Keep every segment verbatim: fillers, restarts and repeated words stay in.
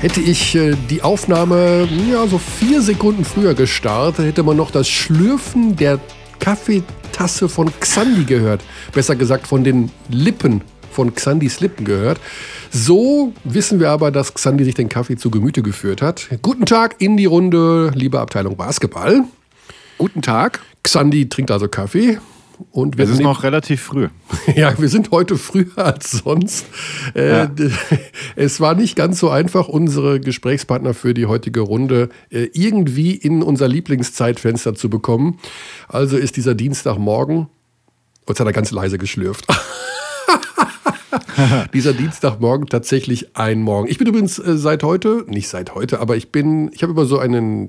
Hätte ich äh, die Aufnahme ja, so vier Sekunden früher gestartet, hätte man noch das Schlürfen der Kaffeetasse von Xandi gehört. Besser gesagt von den Lippen, von Xandis Lippen gehört. So wissen wir aber, dass Xandi sich den Kaffee zu Gemüte geführt hat. Guten Tag in die Runde, liebe Abteilung Basketball. Guten Tag. Xandi trinkt also Kaffee. Und wir es ist noch relativ früh. Ja, wir sind heute früher als sonst. Äh, ja. Es war nicht ganz so einfach, unsere Gesprächspartner für die heutige Runde äh, irgendwie in unser Lieblingszeitfenster zu bekommen. Also ist dieser Dienstagmorgen, jetzt hat er ganz leise geschlürft, dieser Dienstagmorgen tatsächlich ein Morgen. Ich bin übrigens äh, seit heute, nicht seit heute, aber ich bin, ich habe über so eine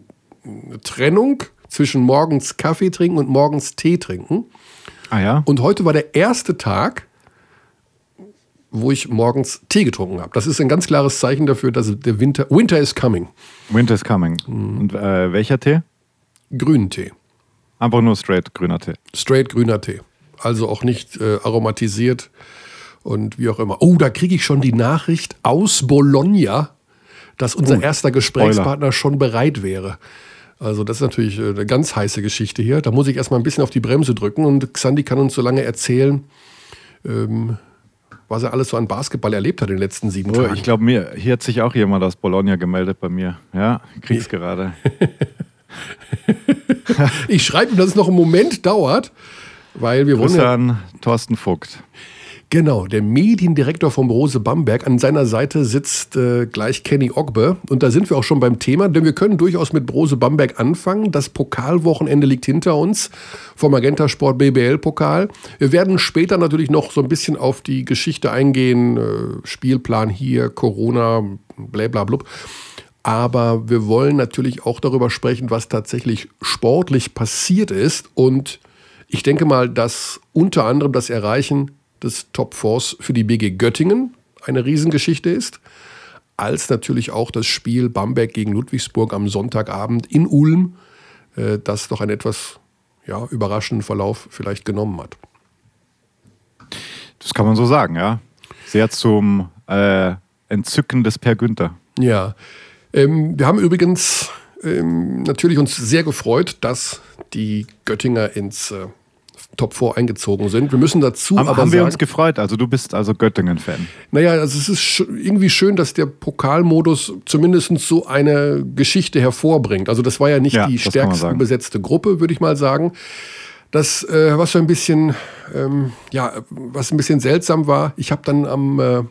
Trennung zwischen morgens Kaffee trinken und morgens Tee trinken. Ah ja. Und heute war der erste Tag, wo ich morgens Tee getrunken habe. Das ist ein ganz klares Zeichen dafür, dass der Winter Winter is coming. Winter is coming. Mhm. Und äh, welcher Tee? Grünen Tee. Einfach nur straight grüner Tee. Straight grüner Tee. Also auch nicht äh, aromatisiert und wie auch immer. Oh, da kriege ich schon die Nachricht aus Bologna, dass unser oh, erster Gesprächspartner Spoiler. schon bereit wäre. Also das ist natürlich eine ganz heiße Geschichte hier. Da muss ich erstmal ein bisschen auf die Bremse drücken. Und Xandi kann uns so lange erzählen, ähm, was er alles so an Basketball erlebt hat in den letzten sieben oh, Tagen. Ich glaube, mir hier hat sich auch jemand aus Bologna gemeldet bei mir. Ja, krieg's nee. gerade. Ich schreibe ihm, dass es noch einen Moment dauert. Weil wir Grüße ja an Thorsten Vogt. Genau, der Mediendirektor von Brose Bamberg. An seiner Seite sitzt äh, gleich Kenny Ogbe. Und da sind wir auch schon beim Thema, denn wir können durchaus mit Brose Bamberg anfangen. Das Pokalwochenende liegt hinter uns vom Magenta Sport B B L-Pokal. Wir werden später natürlich noch so ein bisschen auf die Geschichte eingehen. Äh, Spielplan hier, Corona, blablablub. Aber wir wollen natürlich auch darüber sprechen, was tatsächlich sportlich passiert ist. Und ich denke mal, dass unter anderem das Erreichen des Top Fours für die B G Göttingen eine Riesengeschichte ist, als natürlich auch das Spiel Bamberg gegen Ludwigsburg am Sonntagabend in Ulm, äh, das doch einen etwas ja, überraschenden Verlauf vielleicht genommen hat. Das kann man so sagen, ja. Sehr zum äh, Entzücken des Per Günther. Ja, ähm, wir haben übrigens ähm, natürlich uns sehr gefreut, dass die Göttinger ins äh, Top Four eingezogen sind. Wir müssen dazu haben, aber haben wir sagen, uns gefreut. Also du bist also Göttingen-Fan. Naja, also es ist sch- irgendwie schön, dass der Pokalmodus zumindest so eine Geschichte hervorbringt. Also das war ja nicht ja, die stärksten besetzte Gruppe, würde ich mal sagen. Das, äh, was so ein bisschen, ähm, ja, was ein bisschen seltsam war, ich habe dann am äh,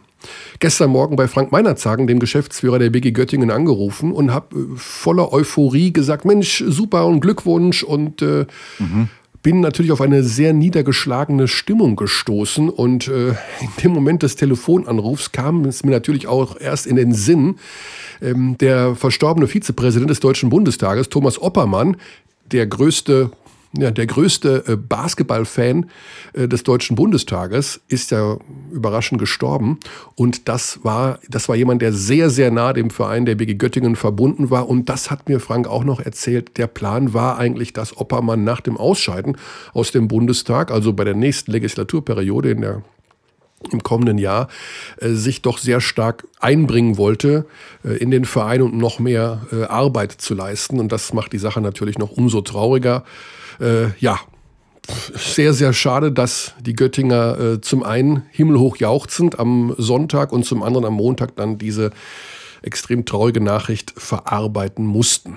gestern Morgen bei Frank Meinertzagen, dem Geschäftsführer der B G Göttingen, angerufen und habe äh, voller Euphorie gesagt, Mensch, super und Glückwunsch und äh, mhm. bin natürlich auf eine sehr niedergeschlagene Stimmung gestoßen und äh, in dem Moment des Telefonanrufs kam es mir natürlich auch erst in den Sinn, ähm, der verstorbene Vizepräsident des Deutschen Bundestages, Thomas Oppermann, der größte, ja, der größte äh, Basketballfan äh, des Deutschen Bundestages, ist ja überraschend gestorben und das war, das war jemand, der sehr, sehr nah dem Verein der B G Göttingen verbunden war und das hat mir Frank auch noch erzählt. Der Plan war eigentlich, dass Oppermann nach dem Ausscheiden aus dem Bundestag, also bei der nächsten Legislaturperiode in der im kommenden Jahr äh, sich doch sehr stark einbringen wollte äh, in den Verein und noch mehr äh, Arbeit zu leisten. Und das macht die Sache natürlich noch umso trauriger. Äh, ja, sehr, sehr schade, dass die Göttinger äh, zum einen himmelhoch jauchzend am Sonntag und zum anderen am Montag dann diese extrem traurige Nachricht verarbeiten mussten.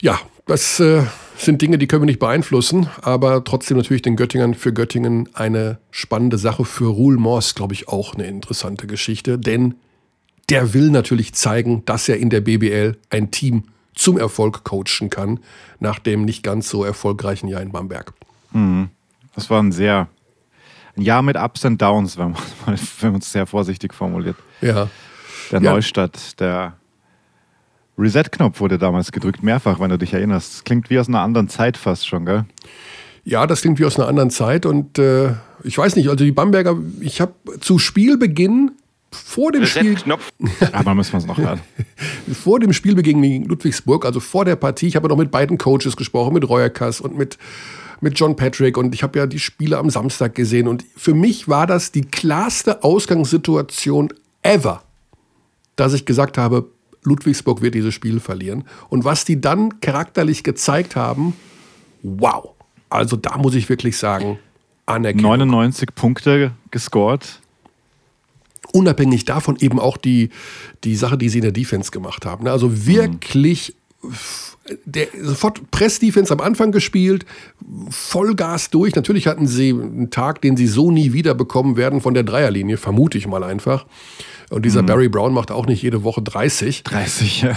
Ja, das äh, sind Dinge, die können wir nicht beeinflussen, aber trotzdem natürlich den Göttingern für Göttingen eine spannende Sache. Für Raoul Mors, glaube ich, auch eine interessante Geschichte, denn der will natürlich zeigen, dass er in der B B L ein Team zum Erfolg coachen kann, nach dem nicht ganz so erfolgreichen Jahr in Bamberg. Mhm. Das war ein sehr ein Jahr mit Ups und Downs, wenn man es sehr vorsichtig formuliert. Ja. Der ja. Neustadt, der Reset-Knopf wurde damals gedrückt, mehrfach, wenn du dich erinnerst. Das klingt wie aus einer anderen Zeit fast schon, gell? Ja, das klingt wie aus einer anderen Zeit und äh, ich weiß nicht, also die Bamberger, ich habe zu Spielbeginn vor dem Spiel... Reset-Knopf. Aber müssen wir es noch hören. Vor dem Spielbeginn gegen Ludwigsburg, also vor der Partie, ich habe ja noch mit beiden Coaches gesprochen, mit Reuerkass und mit, mit John Patrick und ich habe ja die Spiele am Samstag gesehen und für mich war das die klarste Ausgangssituation ever. dass ich gesagt habe, Ludwigsburg wird dieses Spiel verlieren. Und was die dann charakterlich gezeigt haben, wow. Also da muss ich wirklich sagen, Anerkennung. neunundneunzig Punkte gescored. Unabhängig davon eben auch die, die Sache, die sie in der Defense gemacht haben. Also wirklich mhm. der, sofort Press-Defense am Anfang gespielt, Vollgas durch. Natürlich hatten sie einen Tag, den sie so nie wieder bekommen werden von der Dreierlinie, vermute ich mal einfach. Und dieser mhm. Barry Brown macht auch nicht jede Woche dreißig. dreißig, ja.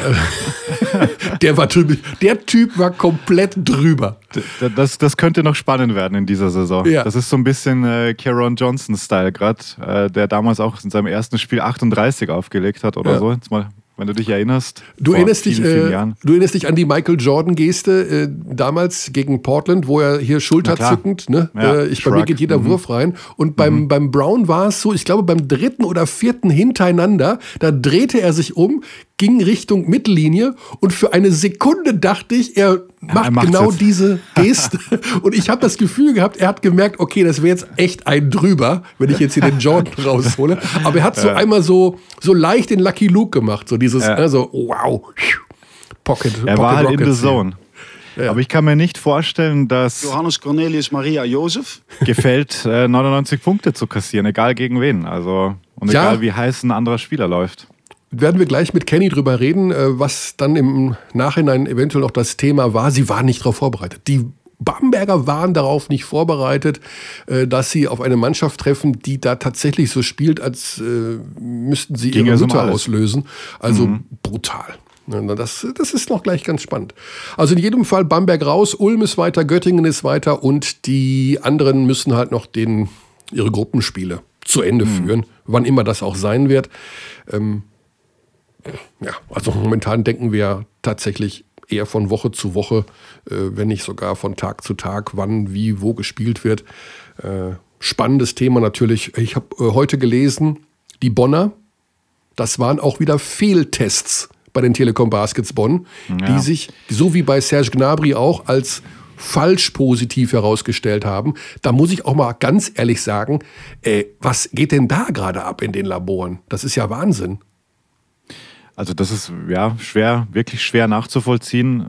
Der, war typ, der Typ war komplett drüber. Das, das, das könnte noch spannend werden in dieser Saison. Ja. Das ist so ein bisschen äh, Keron Johnson-Style gerade, äh, der damals auch in seinem ersten Spiel achtunddreißig aufgelegt hat oder ja. so. Jetzt mal, wenn du dich erinnerst. Du, erinnerst, vielen, dich, vielen äh, du erinnerst dich an die Michael-Jordan-Geste äh, damals gegen Portland, wo er hier schulterzuckend, ne? ja, äh, ich, bei mir geht jeder mhm. Wurf rein. Und beim, mhm. beim Brown war es so, ich glaube beim dritten oder vierten hintereinander, da drehte er sich um, ging Richtung Mittellinie und für eine Sekunde dachte ich, er macht ja, er genau jetzt. diese Geste. Und ich habe das Gefühl gehabt, er hat gemerkt, okay, das wäre jetzt echt ein drüber, wenn ich jetzt hier den Jordan raushole. Aber er hat so ja. einmal so, so leicht den Lucky Luke gemacht, so dieses, ja. ne, so wow, Pocket Rockets. Er Pocket war halt Rockets in the Zone. Ja. Aber ich kann mir nicht vorstellen, dass Johannes Cornelius Maria Josef gefällt, äh, neunundneunzig Punkte zu kassieren, egal gegen wen. Also, und ja. egal wie heiß ein anderer Spieler läuft. Werden wir gleich mit Kenny drüber reden, was dann im Nachhinein eventuell noch das Thema war. Sie waren nicht darauf vorbereitet. Die Bamberger waren darauf nicht vorbereitet, dass sie auf eine Mannschaft treffen, die da tatsächlich so spielt, als müssten sie ihre Mütter auslösen. Also mhm. brutal. Das, das ist noch gleich ganz spannend. Also in jedem Fall Bamberg raus, Ulm ist weiter, Göttingen ist weiter und die anderen müssen halt noch den, ihre Gruppenspiele zu Ende mhm. führen, wann immer das auch sein wird. Ähm, Ja, also momentan denken wir tatsächlich eher von Woche zu Woche, äh, wenn nicht sogar von Tag zu Tag, wann, wie, wo gespielt wird. Äh, spannendes Thema natürlich. Ich habe äh, heute gelesen, die Bonner, das waren auch wieder Fehltests bei den Telekom-Baskets Bonn, ja. die sich, so wie bei Serge Gnabry auch, als falsch positiv herausgestellt haben. Da muss ich auch mal ganz ehrlich sagen, äh, was geht denn da gerade ab in den Laboren? Das ist ja Wahnsinn. Also das ist ja schwer, wirklich schwer nachzuvollziehen.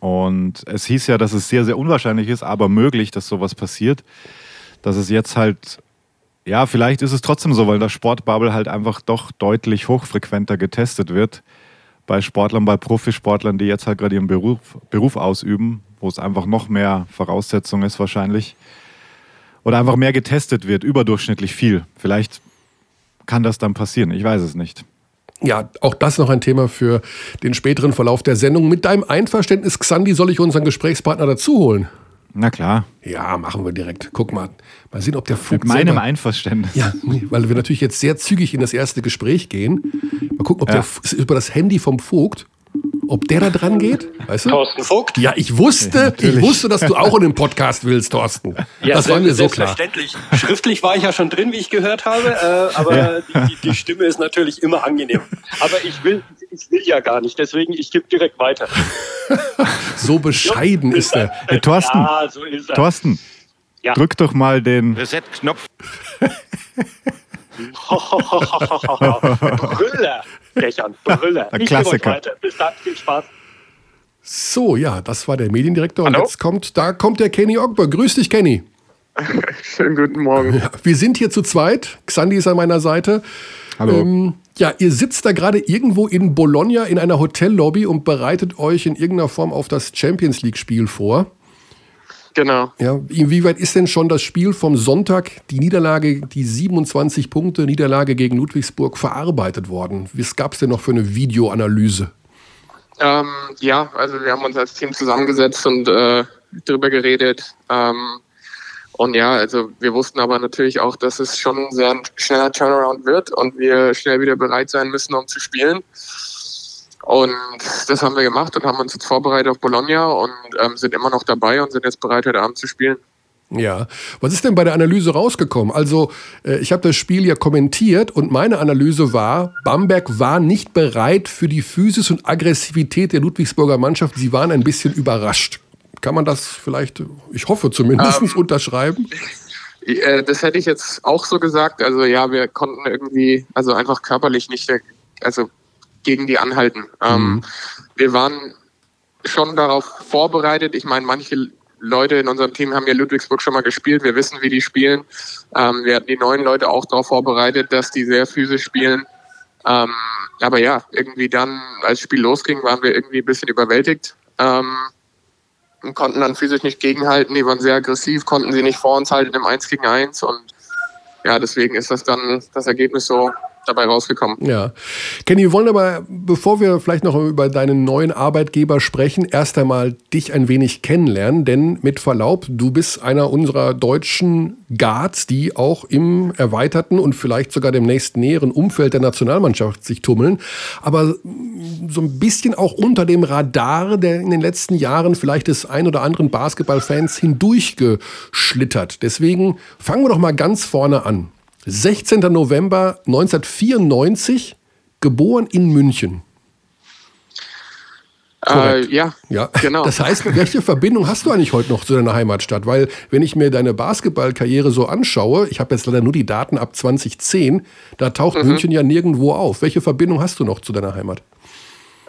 Und es hieß ja, dass es sehr, sehr unwahrscheinlich ist, aber möglich, dass sowas passiert. Dass es jetzt halt, ja, vielleicht ist es trotzdem so, weil der Sportbubble halt einfach doch deutlich hochfrequenter getestet wird. Bei Sportlern, bei Profisportlern, die jetzt halt gerade ihren Beruf, Beruf ausüben, wo es einfach noch mehr Voraussetzung ist wahrscheinlich. Oder einfach mehr getestet wird, überdurchschnittlich viel. Vielleicht kann das dann passieren, ich weiß es nicht. Ja, auch das noch ein Thema für den späteren Verlauf der Sendung. Mit deinem Einverständnis, Xandi, soll ich unseren Gesprächspartner dazu holen? Na klar. Ja, machen wir direkt. Guck mal, mal sehen, ob der Vogt. Mit meinem selber, Einverständnis. Ja, weil wir natürlich jetzt sehr zügig in das erste Gespräch gehen. Mal gucken, ob ja. der über das Handy vom Vogt, ob der da dran geht. Weißt du? Thorsten Vogt? Ja, ich wusste, ja, ich wusste, dass du auch in den Podcast willst, Thorsten. Ja, das war mir so klar. Selbstverständlich. Schriftlich war ich ja schon drin, wie ich gehört habe, äh, aber ja. die, die, die Stimme ist natürlich immer angenehm. Aber ich will, ich will ja gar nicht, deswegen ich gebe direkt weiter. So bescheiden ist er. Hey, Thorsten, ja, so ist er. Thorsten, ja. drück doch mal den Reset-Knopf. Brüller. Dächern, Brüller. Der Klassiker. Bis dann, viel Spaß. So, ja, das war der Mediendirektor. Hallo? Und jetzt kommt, da kommt der Kenny Ogbe. Grüß dich, Kenny. Schönen guten Morgen. Wir sind hier zu zweit. Xandi ist an meiner Seite. Hallo. Ähm, ja, ihr sitzt da gerade irgendwo in Bologna in einer Hotellobby und bereitet euch in irgendeiner Form auf das Champions-League-Spiel vor. Genau. Ja, inwieweit ist denn schon das Spiel vom Sonntag, die Niederlage, die siebenundzwanzig Punkte Niederlage gegen Ludwigsburg verarbeitet worden? Was gab es denn noch für eine Videoanalyse? Ähm, ja, also wir haben uns als Team zusammengesetzt und äh, drüber geredet. Ähm, und ja, also wir wussten aber natürlich auch, dass es schon ein sehr schneller Turnaround wird und wir schnell wieder bereit sein müssen, um zu spielen. Und das haben wir gemacht und haben uns jetzt vorbereitet auf Bologna und ähm, sind immer noch dabei und sind jetzt bereit, heute Abend zu spielen. Ja, was ist denn bei der Analyse rausgekommen? Also äh, ich habe das Spiel ja kommentiert und meine Analyse war, Bamberg war nicht bereit für die Physis und Aggressivität der Ludwigsburger Mannschaft. Sie waren ein bisschen überrascht. Kann man das vielleicht, ich hoffe zumindest, ähm, unterschreiben? Äh, das hätte ich jetzt auch so gesagt. Also ja, wir konnten irgendwie, also einfach körperlich nicht, also gegen die anhalten. Mhm. Ähm, wir waren schon darauf vorbereitet. Ich meine, manche Leute in unserem Team haben ja Ludwigsburg schon mal gespielt. Wir wissen, wie die spielen. Ähm, wir hatten die neuen Leute auch darauf vorbereitet, dass die sehr physisch spielen. Ähm, aber ja, irgendwie dann, als das Spiel losging, waren wir irgendwie ein bisschen überwältigt. Ähm, und konnten dann physisch nicht gegenhalten. Die waren sehr aggressiv, konnten sie nicht vor uns halten im eins gegen eins. Und ja, deswegen ist das dann das Ergebnis so dabei rausgekommen. Ja. Kenny, wir wollen aber, bevor wir vielleicht noch über deinen neuen Arbeitgeber sprechen, erst einmal dich ein wenig kennenlernen, denn mit Verlaub, du bist einer unserer deutschen Guards, die auch im erweiterten und vielleicht sogar demnächst näheren Umfeld der Nationalmannschaft sich tummeln, aber so ein bisschen auch unter dem Radar, der in den letzten Jahren vielleicht des ein oder anderen Basketballfans hindurchgeschlittert. Deswegen fangen wir doch mal ganz vorne an. sechzehnter November neunzehnhundertvierundneunzig, geboren in München. Äh, ja, ja, genau. Das heißt, welche Verbindung hast du eigentlich heute noch zu deiner Heimatstadt? Weil, wenn ich mir deine Basketballkarriere so anschaue, ich habe jetzt leider nur die Daten ab zwanzig zehn, da taucht mhm. München ja nirgendwo auf. Welche Verbindung hast du noch zu deiner Heimat?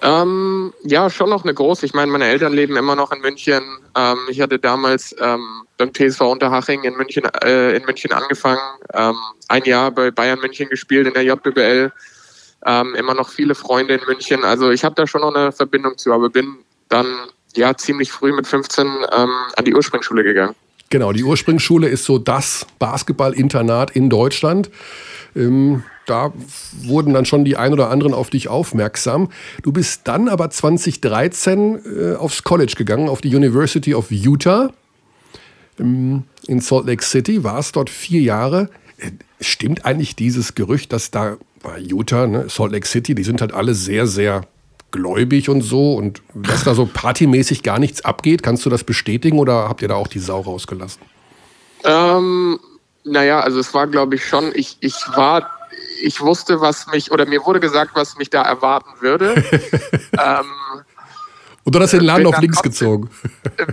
Ähm, ja, schon noch eine große. Ich meine, meine Eltern leben immer noch in München. Ähm, ich hatte damals ähm, beim T S V Unterhaching in München äh, in München angefangen. Ähm, ein Jahr bei Bayern München gespielt in der J B L. Ähm, immer noch viele Freunde in München. Also ich habe da schon noch eine Verbindung zu, aber bin dann ja ziemlich früh mit fünfzehn ähm, an die Ursprungsschule gegangen. Genau, die Ursprungsschule ist so das Basketballinternat in Deutschland. Ähm, da wurden dann schon die ein oder anderen auf dich aufmerksam. Du bist dann aber zwanzig dreizehn äh, aufs College gegangen, auf die University of Utah ähm, in Salt Lake City, warst dort vier Jahre. Äh, stimmt eigentlich dieses Gerücht, dass da bei Utah, ne, Salt Lake City, die sind halt alle sehr, sehr gläubig und so und dass da so partymäßig gar nichts abgeht, kannst du das bestätigen oder habt ihr da auch die Sau rausgelassen? Ähm, naja, also es war, glaube ich, schon, ich, ich war, ich wusste, was mich, oder mir wurde gesagt, was mich da erwarten würde. ähm, und du hast den Laden auf links trotzdem, gezogen.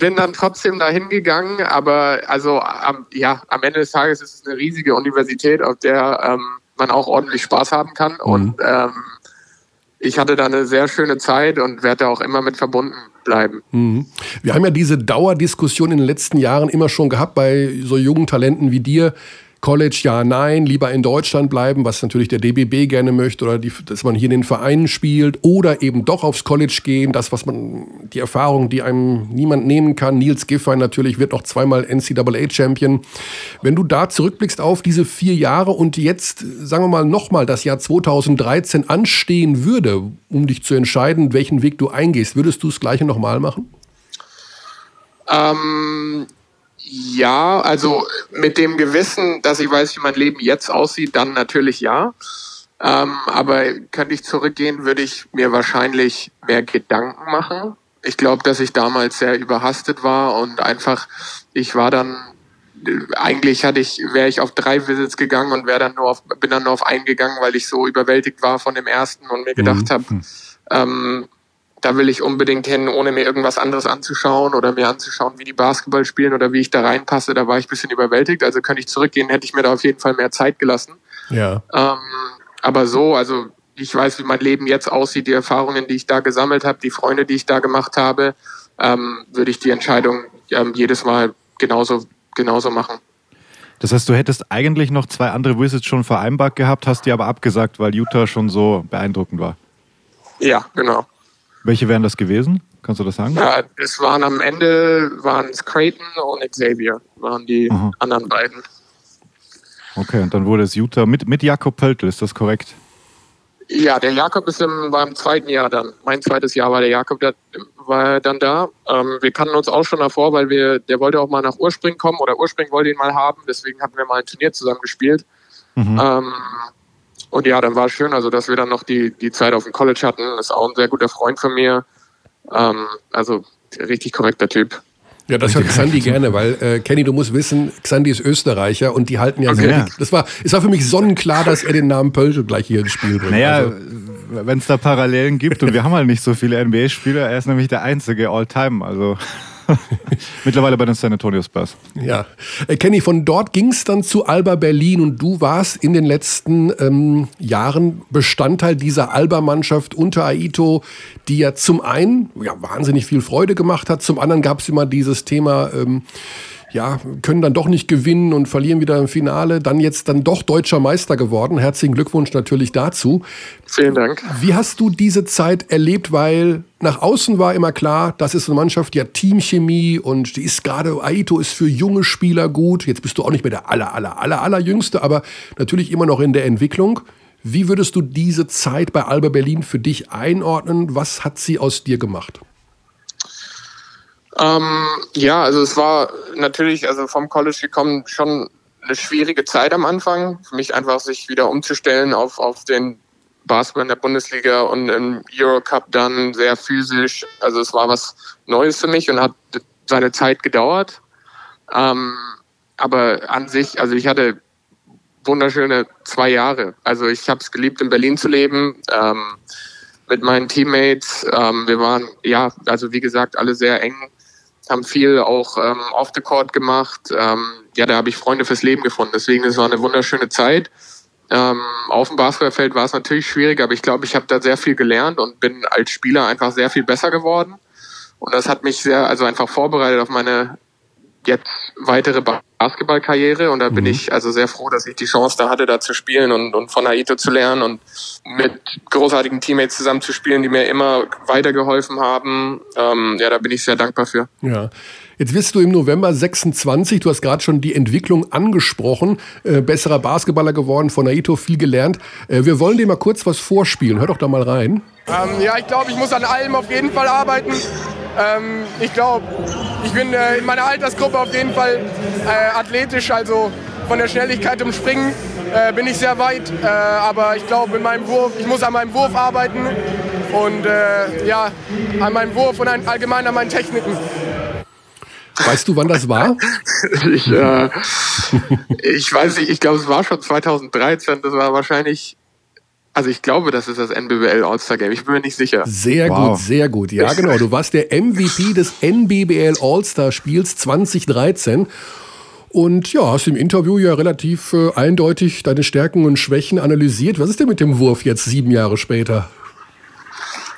Bin dann trotzdem da hingegangen, aber also am, ja, am Ende des Tages ist es eine riesige Universität, auf der ähm, man auch ordentlich Spaß haben kann mhm. und ähm, ich hatte da eine sehr schöne Zeit und werde auch immer mit verbunden bleiben. Mhm. Wir haben ja diese Dauerdiskussion in den letzten Jahren immer schon gehabt bei so jungen Talenten wie dir. College, ja, nein, lieber in Deutschland bleiben, was natürlich der D B B gerne möchte oder die, dass man hier in den Vereinen spielt oder eben doch aufs College gehen, das, was man, die Erfahrung, die einem niemand nehmen kann. Nils Giffey natürlich wird noch zweimal N C A A-Champion. Wenn du da zurückblickst auf diese vier Jahre und jetzt, sagen wir mal, nochmal das Jahr zwanzig dreizehn anstehen würde, um dich zu entscheiden, welchen Weg du eingehst, würdest du das Gleiche nochmal machen? Ähm... Ja, also mit dem Gewissen, dass ich weiß, wie mein Leben jetzt aussieht, dann natürlich ja. Ähm, aber könnte ich zurückgehen, würde ich mir wahrscheinlich mehr Gedanken machen. Ich glaube, dass ich damals sehr überhastet war und einfach, ich war dann, eigentlich hatte ich, wäre ich auf drei Visits gegangen und wäre dann nur auf, bin dann nur auf einen gegangen, weil ich so überwältigt war von dem ersten und mir gedacht mhm. habe, ähm, da will ich unbedingt hin, ohne mir irgendwas anderes anzuschauen oder mir anzuschauen, wie die Basketball spielen oder wie ich da reinpasse. Da war ich ein bisschen überwältigt. Also könnte ich zurückgehen, hätte ich mir da auf jeden Fall mehr Zeit gelassen. Ja. Ähm, aber so, also ich weiß, wie mein Leben jetzt aussieht, die Erfahrungen, die ich da gesammelt habe, die Freunde, die ich da gemacht habe, ähm, würde ich die Entscheidung ähm, jedes Mal genauso, genauso machen. Das heißt, du hättest eigentlich noch zwei andere Visits schon vereinbart gehabt, hast die aber abgesagt, weil Utah schon so beeindruckend war. Ja, genau. Welche wären das gewesen? Kannst du das sagen? Ja, es waren am Ende waren es Creighton und Xavier, waren die Aha. anderen beiden. Okay, und dann wurde es Utah mit, mit Jakob Pöltl, ist das korrekt? Ja, der Jakob ist im, war im zweiten Jahr dann. Mein zweites Jahr war der Jakob da, war dann da. Ähm, wir kannten uns auch schon davor, weil wir, der wollte auch mal nach Urspring kommen oder Urspring wollte ihn mal haben, deswegen hatten wir mal ein Turnier zusammen gespielt. Mhm. Ähm, Und ja, dann war es schön, also dass wir dann noch die, die Zeit auf dem College hatten. Das ist auch ein sehr guter Freund von mir. Ähm, also richtig korrekter Typ. Ja, das hört Xandi gerne, weil äh, Kenny, du musst wissen, Xandi ist Österreicher und die halten ja okay. sehr. Ja. Das war, es war für mich sonnenklar, dass er den Namen Pöltl gleich hier ins Spiel bringt. Naja, also, wenn es da Parallelen gibt und wir haben halt nicht so viele N B A-Spieler, er ist nämlich der einzige All-Time, also... Mittlerweile bei den San Antonio Spurs. Ja. Äh, Kenny, von dort ging es dann zu Alba Berlin und du warst in den letzten ähm, Jahren Bestandteil dieser Alba-Mannschaft unter Aito, die ja zum einen ja, wahnsinnig viel Freude gemacht hat, zum anderen gab es immer dieses Thema... Ähm, ja, können dann doch nicht gewinnen und verlieren wieder im Finale. Dann jetzt dann doch deutscher Meister geworden. Herzlichen Glückwunsch natürlich dazu. Vielen Dank. Wie hast du diese Zeit erlebt? Weil nach außen war immer klar, das ist eine Mannschaft, die hat Teamchemie und die ist gerade, Aito ist für junge Spieler gut. Jetzt bist du auch nicht mehr der aller, aller, aller, aller Jüngste, aber natürlich immer noch in der Entwicklung. Wie würdest du diese Zeit bei Alba Berlin für dich einordnen? Was hat sie aus dir gemacht? Ähm, ja, also es war natürlich, also vom College gekommen, schon eine schwierige Zeit am Anfang. Für mich einfach, sich wieder umzustellen auf, auf den Basketball in der Bundesliga und im Eurocup dann sehr physisch. Also es war was Neues für mich und hat seine Zeit gedauert. Ähm, aber an sich, also ich hatte wunderschöne zwei Jahre. Also ich habe es geliebt, in Berlin zu leben. Ähm, mit meinen Teammates. Ähm, wir waren, ja, also wie gesagt, alle sehr eng. Haben viel auch ähm, off the court gemacht. Ähm, ja, da habe ich Freunde fürs Leben gefunden. Deswegen, es war eine wunderschöne Zeit. Ähm, auf dem Basketballfeld war es natürlich schwierig, aber ich glaube, ich habe da sehr viel gelernt und bin als Spieler einfach sehr viel besser geworden. Und das hat mich sehr, also einfach vorbereitet auf meine jetzt weitere Basketballkarriere. Und da bin ich also sehr froh, dass ich die Chance da hatte, da zu spielen und, und von Aito zu lernen und mit großartigen Teammates zusammen zu spielen, die mir immer weitergeholfen haben. Ähm, ja, da bin ich sehr dankbar für. Ja. Jetzt wirst du im November sechsundzwanzig, du hast gerade schon die Entwicklung angesprochen, äh, besserer Basketballer geworden, von Aito viel gelernt. Äh, wir wollen dir mal kurz was vorspielen, hör doch da mal rein. Ähm, ja, ich glaube, ich muss an allem auf jeden Fall arbeiten. Ähm, ich glaube, ich bin äh, in meiner Altersgruppe auf jeden Fall äh, athletisch, also von der Schnelligkeit im Springen äh, bin ich sehr weit. Äh, aber ich glaube, in meinem Wurf, ich muss an meinem Wurf arbeiten und äh, ja, an meinem Wurf und an, allgemein an meinen Techniken. Weißt du, wann das war? ich, äh, ich weiß nicht, ich glaube, es war schon zweitausenddreizehn, das war wahrscheinlich... Also ich glaube, das ist das N B B L All-Star Game. Ich bin mir nicht sicher. Sehr wow. gut, sehr gut. Ja, genau. Du warst der M V P des N B B L All-Star Spiels zweitausenddreizehn. Und ja, hast im Interview ja relativ äh, eindeutig deine Stärken und Schwächen analysiert. Was ist denn mit dem Wurf jetzt sieben Jahre später?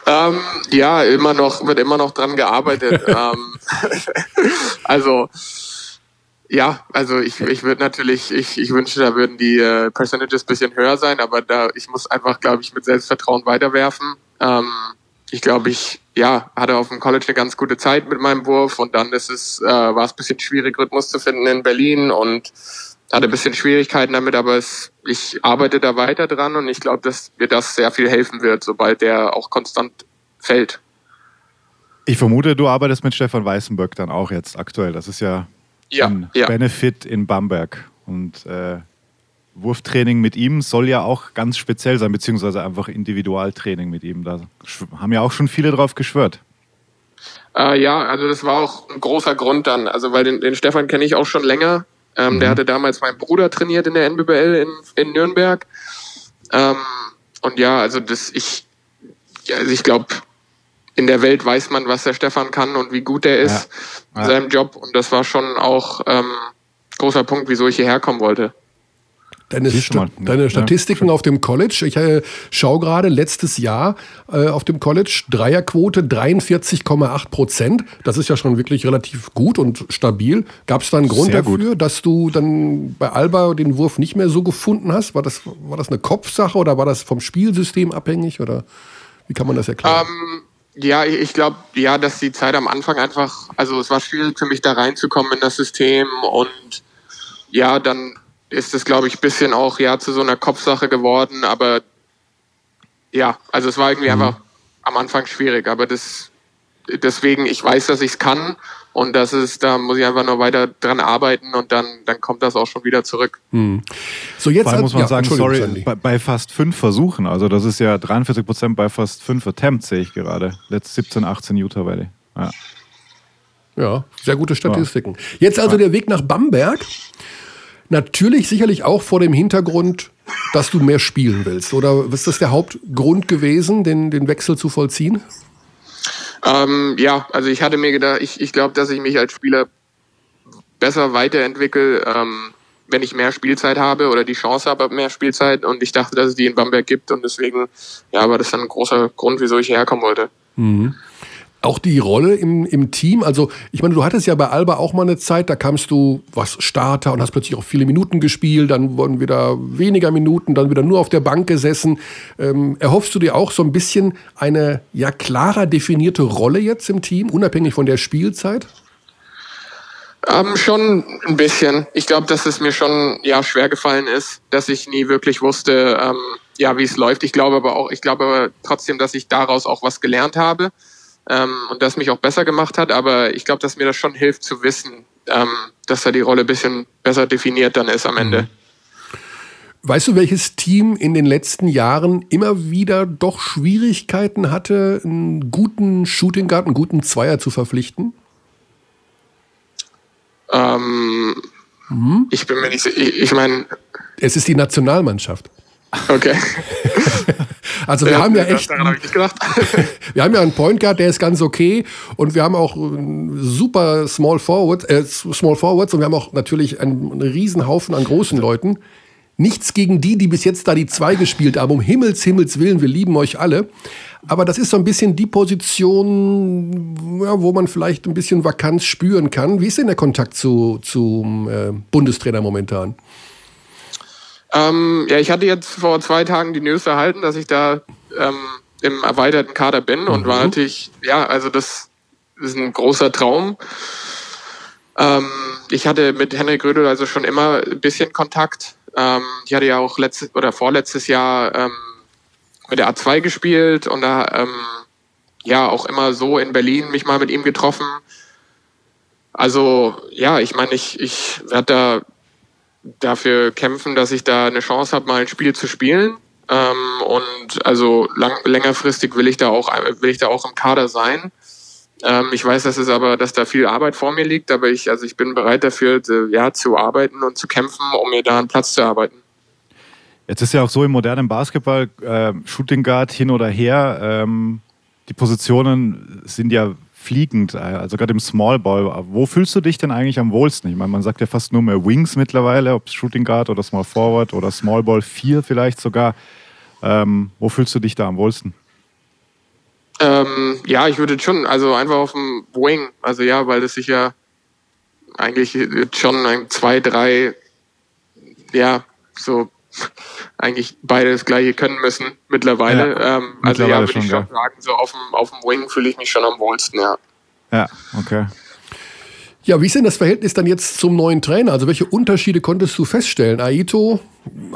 Ähm, ja, immer noch, wird immer noch dran gearbeitet. ähm, also... Ja, also ich, ich würde natürlich, ich, ich wünsche, da würden die äh, Percentages ein bisschen höher sein, aber da ich muss einfach, glaube ich, mit Selbstvertrauen weiterwerfen. Ähm, ich glaube, ich ja, hatte auf dem College eine ganz gute Zeit mit meinem Wurf und dann ist es, äh, war es ein bisschen schwierig, Rhythmus zu finden in Berlin und hatte ein bisschen Schwierigkeiten damit, aber es, ich arbeite da weiter dran und ich glaube, dass mir das sehr viel helfen wird, sobald der auch konstant fällt. Ich vermute, du arbeitest mit Stefan Weißenböck dann auch jetzt aktuell, das ist ja... Ja, ja. Benefit in Bamberg und äh, Wurftraining mit ihm soll ja auch ganz speziell sein, beziehungsweise einfach Individualtraining mit ihm. Da haben ja auch schon viele drauf geschwört. Äh, ja, also das war auch ein großer Grund dann, also weil den, den Stefan kenne ich auch schon länger. Ähm, mhm. Der hatte damals meinen Bruder trainiert in der N B B L in, in Nürnberg. Ähm, und ja, also das ich, ja, also ich glaube... In der Welt weiß man, was der Stefan kann und wie gut er ist ja. in seinem Job. Und das war schon auch ein ähm, großer Punkt, wieso ich hierher kommen wollte. Deine, Sta- deine Statistiken ja, auf dem College, ich äh, schaue gerade letztes Jahr äh, auf dem College, Dreierquote dreiundvierzig Komma acht Prozent. Das ist ja schon wirklich relativ gut und stabil. Gab es da einen Grund Sehr dafür, gut. dass du dann bei Alba den Wurf nicht mehr so gefunden hast? War das, war das eine Kopfsache oder war das vom Spielsystem abhängig? Oder wie kann man das erklären? Ähm, Ja, ich glaube, ja, dass die Zeit am Anfang einfach, also es war schwierig für mich da reinzukommen in das System und ja, dann ist es, glaube ich, ein bisschen auch ja zu so einer Kopfsache geworden, aber ja, also es war irgendwie mhm. einfach am Anfang schwierig, aber das deswegen, ich weiß, dass ich es kann und das ist, da muss ich einfach nur weiter dran arbeiten und dann, dann kommt das auch schon wieder zurück. Hm. So jetzt hat, muss man ja, sagen, sorry, bei, bei fast fünf Versuchen, also das ist ja dreiundvierzig Prozent bei fast fünf Attempts, sehe ich gerade. Letzt siebzehn, achtzehn Utah Valley. Ja. ja, sehr gute Statistiken. Jetzt also der Weg nach Bamberg. Natürlich sicherlich auch vor dem Hintergrund, dass du mehr spielen willst. Oder ist das der Hauptgrund gewesen, den, den Wechsel zu vollziehen? Ähm, ja, also ich hatte mir gedacht, ich, ich glaube, dass ich mich als Spieler besser weiterentwickle, ähm, wenn ich mehr Spielzeit habe oder die Chance habe, mehr Spielzeit. Und ich dachte, dass es die in Bamberg gibt. Und deswegen, ja, war das dann ein großer Grund, wieso ich herkommen wollte. Mhm. Auch die Rolle im, im Team, also ich meine, du hattest ja bei Alba auch mal eine Zeit, da kamst du, was, Starter und hast plötzlich auch viele Minuten gespielt, dann wurden wieder weniger Minuten, dann wieder nur auf der Bank gesessen. Ähm, erhoffst du dir auch so ein bisschen eine ja klarer definierte Rolle jetzt im Team, unabhängig von der Spielzeit? Ähm, schon ein bisschen. Ich glaube, dass es mir schon ja schwer gefallen ist, dass ich nie wirklich wusste, ähm, ja, wie es läuft. Ich glaube aber auch, ich glaube aber trotzdem, dass ich daraus auch was gelernt habe. Ähm, und das mich auch besser gemacht hat, aber ich glaube, dass mir das schon hilft zu wissen, ähm, dass da die Rolle ein bisschen besser definiert dann ist am Ende. Weißt du, welches Team in den letzten Jahren immer wieder doch Schwierigkeiten hatte, einen guten Shooting Guard, einen guten Zweier zu verpflichten? Ähm, mhm. Ich bin mir nicht so, ich, ich meine... Es ist die Nationalmannschaft. Okay. Also wir ja, haben ja echt, daran habe ich nicht gedacht. Wir haben ja einen Point Guard, der ist ganz okay, und wir haben auch super Small Forwards, äh, Small Forwards, und wir haben auch natürlich einen riesen Haufen an großen Leuten. Nichts gegen die, die bis jetzt da die zwei gespielt haben. Um Himmels, Himmels Willen, wir lieben euch alle. Aber das ist so ein bisschen die Position, ja, wo man vielleicht ein bisschen Vakanz spüren kann. Wie ist denn der Kontakt zu, zum äh, Bundestrainer momentan? Ähm, ja, ich hatte jetzt vor zwei Tagen die News erhalten, dass ich da ähm, im erweiterten Kader bin, und mhm. war natürlich, ja, also das ist ein großer Traum. Ähm, ich hatte mit Henrik Rödel also schon immer ein bisschen Kontakt. Ähm, ich hatte ja auch letztes oder vorletztes Jahr ähm, mit der A zwei gespielt und da ähm, ja auch immer so in Berlin mich mal mit ihm getroffen. Also ja, ich meine, ich, ich werde da dafür kämpfen, dass ich da eine Chance habe, mal ein Spiel zu spielen. Ähm, und also lang, längerfristig will ich da auch will ich da auch im Kader sein. Ähm, ich weiß, dass es aber, dass da viel Arbeit vor mir liegt, aber ich also ich bin bereit dafür, ja, zu arbeiten und zu kämpfen, um mir da einen Platz zu erarbeiten. Jetzt ist ja auch so im modernen Basketball äh, Shooting Guard hin oder her. Ähm, die Positionen sind ja fliegend, also gerade im Small Ball. Wo fühlst du dich denn eigentlich am wohlsten? Ich meine, man sagt ja fast nur mehr Wings mittlerweile, ob Shooting Guard oder Small Forward oder Small Ball vier vielleicht sogar. Ähm, wo fühlst du dich da am wohlsten? Ähm, ja, ich würde schon, also einfach auf dem Wing, also ja, weil das sich ja eigentlich schon ein zwei, drei, ja, so eigentlich beide das Gleiche können müssen mittlerweile. Ja, ähm, also mittlerweile ja, würde schon, ich schon ja. sagen, so auf dem, auf dem Wing fühle ich mich schon am wohlsten, ja. Ja, okay. Ja, wie ist denn das Verhältnis dann jetzt zum neuen Trainer? Also welche Unterschiede konntest du feststellen? Aito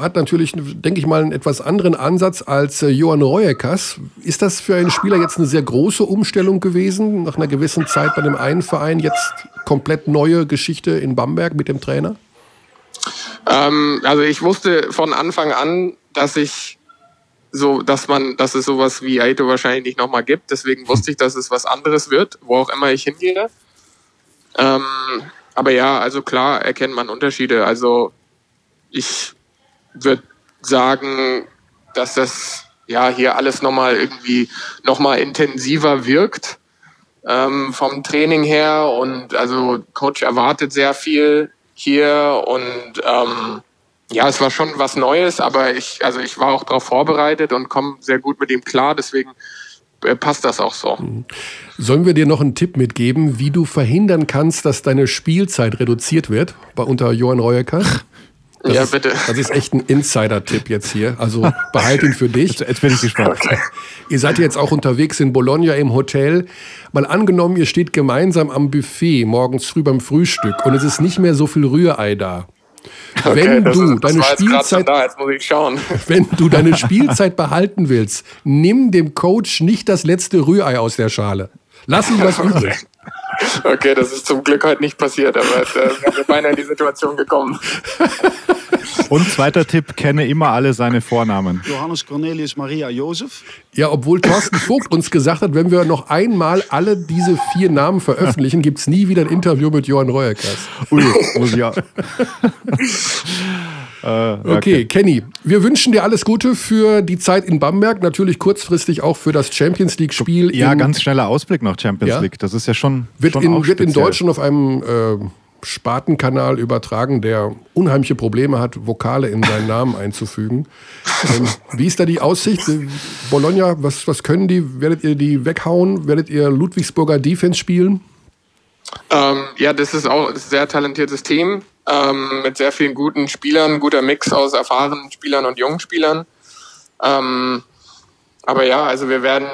hat natürlich, denke ich mal, einen etwas anderen Ansatz als äh, Johann Reuerkass. Ist das für einen Spieler jetzt eine sehr große Umstellung gewesen, nach einer gewissen Zeit bei dem einen Verein, jetzt komplett neue Geschichte in Bamberg mit dem Trainer? Ähm, also ich wusste von Anfang an, dass ich so, dass man, dass es sowas wie Aito wahrscheinlich nicht nochmal gibt. Deswegen wusste ich, dass es was anderes wird, wo auch immer ich hingehe. Ähm, aber ja, also klar erkennt man Unterschiede. Also ich würde sagen, dass das ja hier alles nochmal irgendwie nochmal intensiver wirkt. Ähm, vom Training her, und also Coach erwartet sehr viel hier, und ähm, ja, es war schon was Neues, aber ich, also ich war auch darauf vorbereitet und komme sehr gut mit ihm klar, deswegen äh, passt das auch so. Sollen wir dir noch einen Tipp mitgeben, wie du verhindern kannst, dass deine Spielzeit reduziert wird bei unter Johann Reuerkass? Das ja, ist, bitte. Das ist echt ein Insider-Tipp jetzt hier. Also behalte ihn für dich. Jetzt, jetzt bin ich gespannt. Okay. Ihr seid jetzt auch unterwegs in Bologna im Hotel. Mal angenommen, ihr steht gemeinsam am Buffet morgens früh beim Frühstück und es ist nicht mehr so viel Rührei da. Okay, wenn du ist, deine Spielzeit, da, jetzt muss ich schauen. Wenn du deine Spielzeit behalten willst, nimm dem Coach nicht das letzte Rührei aus der Schale. Lass ihn was übrig. Okay, das ist zum Glück heute nicht passiert, aber äh, wir beinahe in die Situation gekommen. Und zweiter Tipp, kenne immer alle seine Vornamen. Johannes Cornelius Maria Josef. Ja, obwohl Thorsten Vogt uns gesagt hat, wenn wir noch einmal alle diese vier Namen veröffentlichen, gibt es nie wieder ein Interview mit Johann Reuerkass. Ui, muss ja. Äh, okay, okay, Kenny, wir wünschen dir alles Gute für die Zeit in Bamberg, natürlich kurzfristig auch für das Champions-League-Spiel. Ja, ganz schneller Ausblick nach Champions ja. League, das ist ja schon, wird schon in, auch Wird in Deutschland auf einem äh, Spatenkanal übertragen, der unheimliche Probleme hat, Vokale in seinen Namen einzufügen. Ähm, wie ist da die Aussicht? Bologna, was, was können die? Werdet ihr die weghauen? Werdet ihr Ludwigsburger Defense spielen? Ähm, ja, das ist auch ein sehr talentiertes Team. Ähm, mit sehr vielen guten Spielern, guter Mix aus erfahrenen Spielern und jungen Spielern. Ähm, aber ja, also wir werden,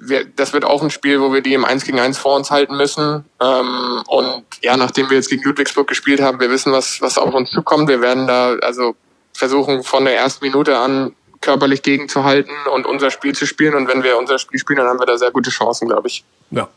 wir, das wird auch ein Spiel, wo wir die im eins gegen eins vor uns halten müssen. Ähm, und ja, nachdem wir jetzt gegen Ludwigsburg gespielt haben, wir wissen, was, was auf uns zukommt. Wir werden da also versuchen, von der ersten Minute an körperlich gegenzuhalten und unser Spiel zu spielen. Und wenn wir unser Spiel spielen, dann haben wir da sehr gute Chancen, glaube ich. Ja.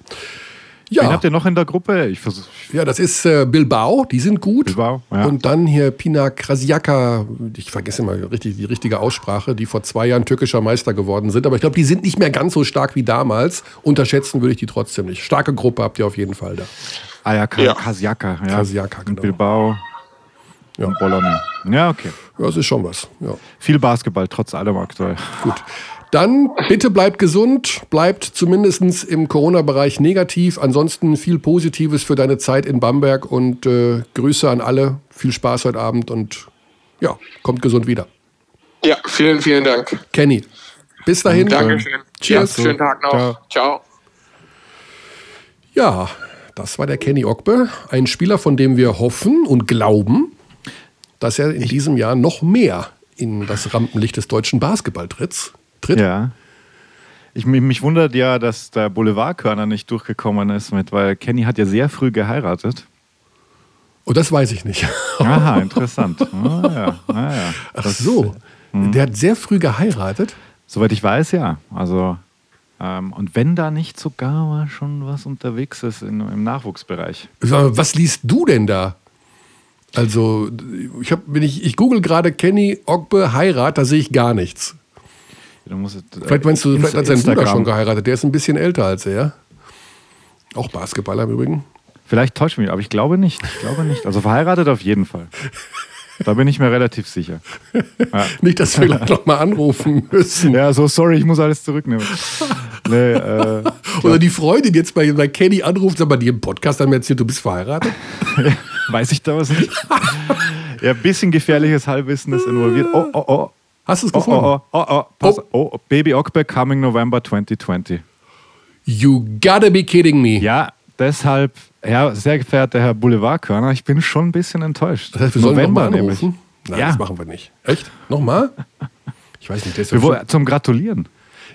Ja. Wen habt ihr noch in der Gruppe? Ich versuch... Ja, das ist äh, Bilbao, die sind gut. Bilbao, ja. Und dann hier Pinar Krasaka, ich vergesse mal richtig die richtige Aussprache, die vor zwei Jahren türkischer Meister geworden sind. Aber ich glaube, die sind nicht mehr ganz so stark wie damals. Unterschätzen würde ich die trotzdem nicht. Starke Gruppe habt ihr auf jeden Fall da. Ah ja, K- ja. Krasaka. Ja. Krasaka, genau. Und Bilbao ja. und Bologna. Ja, okay. Ja, das ist schon was. Ja. Viel Basketball, trotz allem aktuell. Gut. Dann bitte bleibt gesund, bleibt zumindest im Corona-Bereich negativ. Ansonsten viel Positives für deine Zeit in Bamberg und äh, Grüße an alle. Viel Spaß heute Abend und ja, kommt gesund wieder. Ja, vielen, vielen Dank. Kenny, bis dahin. Dankeschön. Cheers. Ja, schönen Tag noch. Ciao. Ciao. Ja, das war der Kenny Ogbe, ein Spieler, von dem wir hoffen und glauben, dass er in diesem Jahr noch mehr in das Rampenlicht des deutschen Basketballtritts. Tritt? Ja. Ich, mich, mich wundert ja, dass der Boulevardkörner nicht durchgekommen ist, mit, weil Kenny hat ja sehr früh geheiratet. Oh, das weiß ich nicht. Aha, interessant. Ah, ja. Ah, ja. Ach das, so, mh. Der hat sehr früh geheiratet? Soweit ich weiß, ja. Also, ähm, und wenn da nicht sogar schon was unterwegs ist in, im Nachwuchsbereich. Was liest du denn da? Also, ich, hab, wenn ich, ich google gerade Kenny Ogbe Heirat, da sehe ich gar nichts. Du musst, vielleicht meinst du, Inst- vielleicht hat sein Bruder schon geheiratet. Der ist ein bisschen älter als er. Auch Basketballer im Übrigen. Vielleicht täuscht mich, aber ich glaube nicht. Ich glaube nicht. Also verheiratet auf jeden Fall. Da bin ich mir relativ sicher. Ja. Nicht, dass wir gleich nochmal anrufen müssen. Ja, so sorry, ich muss alles zurücknehmen. Nee, äh, oder die Freundin jetzt bei, bei Kenny anruft, sag mal, die im Podcast haben erzählt, du bist verheiratet. Weiß ich da was nicht? Ja, ein bisschen gefährliches Halbwissen ist involviert. Oh, oh, oh. Hast du es gefunden? Oh, oh, oh, oh, pass, oh. oh, Baby Ogbe coming November twenty twenty. You gotta be kidding me. Ja, deshalb, ja, sehr geehrter Herr Boulevardkörner, ich bin schon ein bisschen enttäuscht. Das heißt, wir sollen nochmal anrufen? Nein, ja. Das machen wir nicht. Echt? Nochmal? Ich weiß nicht. Das wir wollen, zum Gratulieren.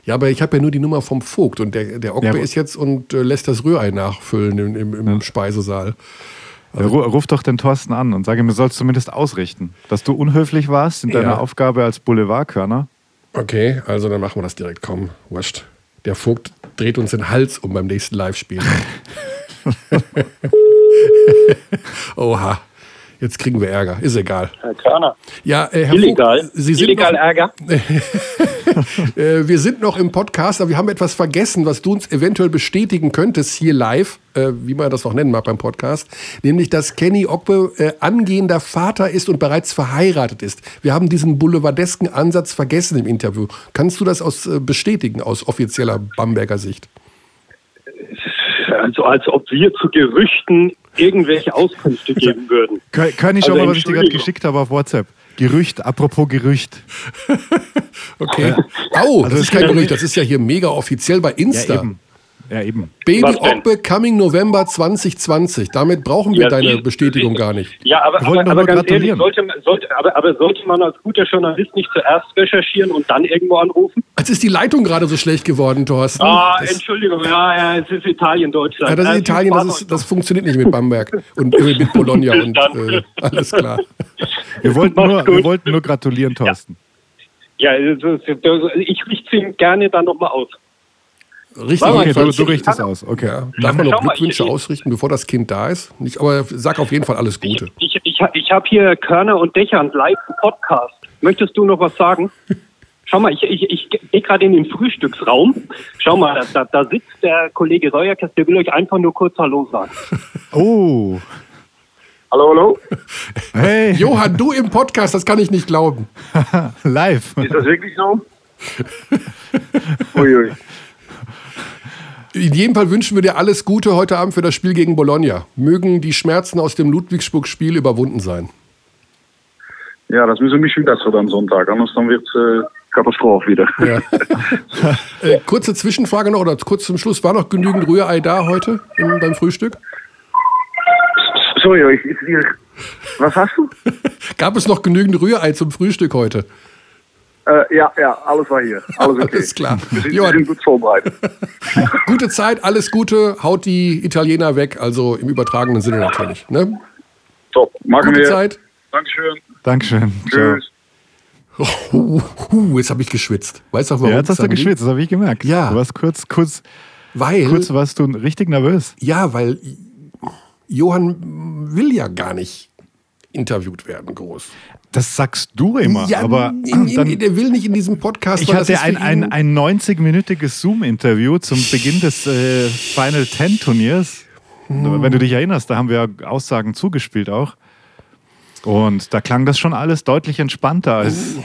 Ja, aber ich habe ja nur die Nummer vom Vogt und der, der Ogbe ja, ist jetzt und äh, lässt das Rührei nachfüllen im, im, im ja. Speisesaal. Also, ruf doch den Thorsten an und sag ihm, du sollst zumindest ausrichten, dass du unhöflich warst in ja. deiner Aufgabe als Boulevardkörner. Okay, also dann machen wir das direkt. Komm, wurscht. Der Vogt dreht uns den Hals um beim nächsten Live-Spiel. Oha, jetzt kriegen wir Ärger. Ist egal. Herr Körner. Ja, äh, Herr Illegal. Vogt, Sie sind Illegal noch, Ärger. äh, wir sind noch im Podcast, aber wir haben etwas vergessen, was du uns eventuell bestätigen könntest hier live, äh, wie man das noch nennen mag beim Podcast, nämlich, dass Kenny Ogbe äh, angehender Vater ist und bereits verheiratet ist. Wir haben diesen boulevardesken Ansatz vergessen im Interview. Kannst du das aus, äh, bestätigen aus offizieller Bamberger Sicht? Also als ob wir zu Gerüchten irgendwelche Auskünfte geben würden. Kann, kann ich also schon mal, was ich dir gerade geschickt habe auf WhatsApp. Gerücht, apropos Gerücht. Okay. Au, also das ist kein Gerücht, das ist ja hier mega offiziell bei Insta. Ja, eben. Ja, eben. Baby Ogbe coming November zwanzig zwanzig. Damit brauchen wir ja, deine die, Bestätigung die, gar nicht. Ja, aber, aber, aber ganz ehrlich, sollte, sollte, aber, aber sollte man als guter Journalist nicht zuerst recherchieren und dann irgendwo anrufen? Jetzt ist die Leitung gerade so schlecht geworden, Thorsten. Ah, das, Entschuldigung, ja, ja, es ist Italien, Deutschland. Ja, das ist also Italien, das, ist, das funktioniert nicht mit Bamberg und äh, mit Bologna und äh, alles klar. Wir wollten nur, wir wollten nur gratulieren, Thorsten. Ja, ja ich richte ihn gerne dann nochmal aus. Richtig, okay, du, du richtest es aus. Okay. Ja. Darf man noch Glückwünsche ausrichten, bevor das Kind da ist? Nicht, aber sag auf jeden Fall alles Gute. Ich, ich, ich, ich habe hier Körner und Dächern live im Podcast. Möchtest du noch was sagen? Schau mal, ich, ich, ich gehe gerade in den Frühstücksraum. Schau mal, da, da sitzt der Kollege Reuerkass, der will euch einfach nur kurz Hallo sagen. Oh. Hallo, hallo. Hey. Johann, du im Podcast, das kann ich nicht glauben. Live. Ist das wirklich so? Uiui. In jedem Fall wünschen wir dir alles Gute heute Abend für das Spiel gegen Bologna. Mögen die Schmerzen aus dem Ludwigsburg-Spiel überwunden sein. Ja, das müssen wir mich wieder zu am Sonntag, anders dann wird es äh, Katastrophe wieder. Ja. äh, kurze Zwischenfrage noch oder kurz zum Schluss. War noch genügend Rührei da heute in, beim Frühstück? Sorry, ich, ich, was hast du? Gab es noch genügend Rührei zum Frühstück heute? Äh, ja, ja, alles war hier. Alles okay. Alles klar. Wir sind, wir sind gut vorbereitet. Gute Zeit, alles Gute. Haut die Italiener weg, also im übertragenen Sinne natürlich. Ne? Top, machen wir. Gute Zeit. Dankeschön. Dankeschön. Tschüss. Oh, jetzt habe ich geschwitzt. Weißt du warum? Ja, jetzt hast du geschwitzt, das habe ich gemerkt. Ja. Du warst kurz, kurz, weil, kurz warst du richtig nervös. Ja, weil Johann will ja gar nicht interviewt werden, groß. Das sagst du immer. Ja, aber in, in, dann, der will nicht in diesem Podcast. Ich hatte ein, ein, ein neunzigminütiges Zoom-Interview zum Beginn des äh, Final Ten Turniers. Hm. Wenn du dich erinnerst, da haben wir Aussagen zugespielt auch. Und da klang das schon alles deutlich entspannter als.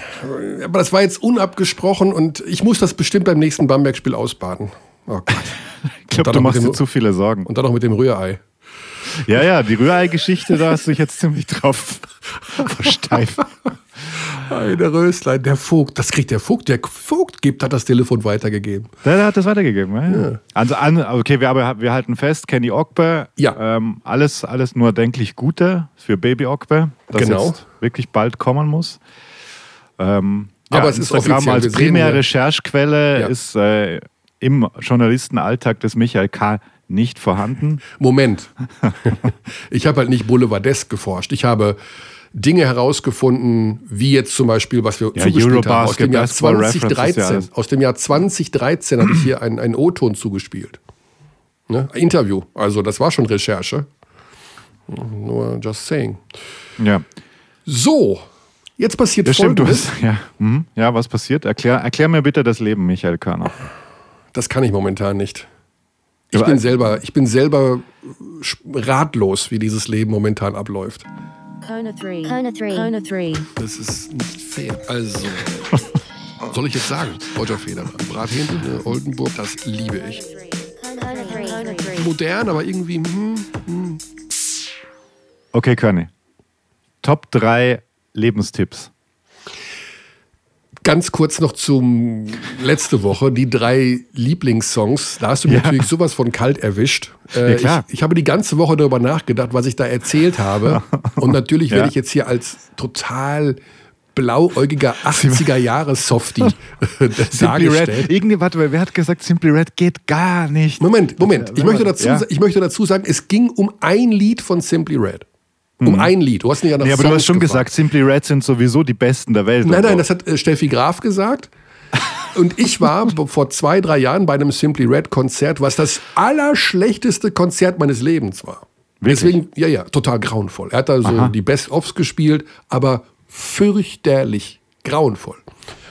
Aber das war jetzt unabgesprochen und ich muss das bestimmt beim nächsten Bamberg-Spiel ausbaden. Oh Gott. Ich glaube, du machst dir zu viele Sorgen. Und dann noch mit dem Rührei. Ja, ja, die Rührei-Geschichte, da hast du dich jetzt ziemlich drauf versteift. Der Röslein, der Vogt, das kriegt der Vogt. Der Vogt gibt, hat das Telefon weitergegeben. Der, der hat das weitergegeben, ja. Ja. Also, an, okay, wir, aber, wir halten fest, Kenny Ogbe, ja. ähm, alles, alles nur denklich Gute für Baby Ogbe, das genau. Jetzt wirklich bald kommen muss. Ähm, aber ja, es ist Instagram als primäre Recherchequelle ja. ist äh, im Journalistenalltag des Michael K. nicht vorhanden. Moment, ich habe halt nicht boulevardesk geforscht, ich habe Dinge herausgefunden, wie jetzt zum Beispiel, was wir ja, zugespielt haben, aus dem Jahr zweitausenddreizehn. Ja, aus dem Jahr zweitausenddreizehn habe ich hier einen, einen O-Ton zugespielt. Ne? Ein Interview. Also das war schon Recherche. Nur just saying. Ja. So, jetzt passiert das Folgendes. Stimmt, du hast, ja. Mhm. Ja, was passiert? Erklär, erklär mir bitte das Leben, Michael Körner. Das kann ich momentan nicht. Ich bin selber, ich bin selber ratlos, wie dieses Leben momentan abläuft. Kona drei. Kona drei. Kona drei. Das ist nicht fair. Also, was soll ich jetzt sagen? Roger Federer. Brathähnchen, Oldenburg, das liebe ich. Kona drei. Kona drei. Modern, aber irgendwie. Hm, hm. Okay, Körny. Top drei Lebenstipps. Ganz kurz noch zum letzte Woche, die drei Lieblingssongs. Da hast du mich ja. natürlich sowas von kalt erwischt. Äh, ja, klar. Ich, ich habe die ganze Woche darüber nachgedacht, was ich da erzählt habe. Und natürlich ja. werde ich jetzt hier als total blauäugiger achtziger-Jahres-Softie dargestellt. Irgendwie, warte, wer hat gesagt, Simply Red geht gar nicht? Moment, Moment. Ich möchte dazu, ja. ich möchte dazu sagen, es ging um ein Lied von Simply Red. Um mhm. ein Lied. Du hast nicht an das nee, aber Songs du hast schon gefragt. gesagt, Simply Red sind sowieso die Besten der Welt. Nein, nein, das hat äh, Steffi Graf gesagt. Und ich war vor zwei, drei Jahren bei einem Simply Red Konzert, was das allerschlechteste Konzert meines Lebens war. Wirklich? Deswegen, ja, ja, total grauenvoll. Er hat da so Aha. die Best-ofs gespielt, aber fürchterlich grauenvoll.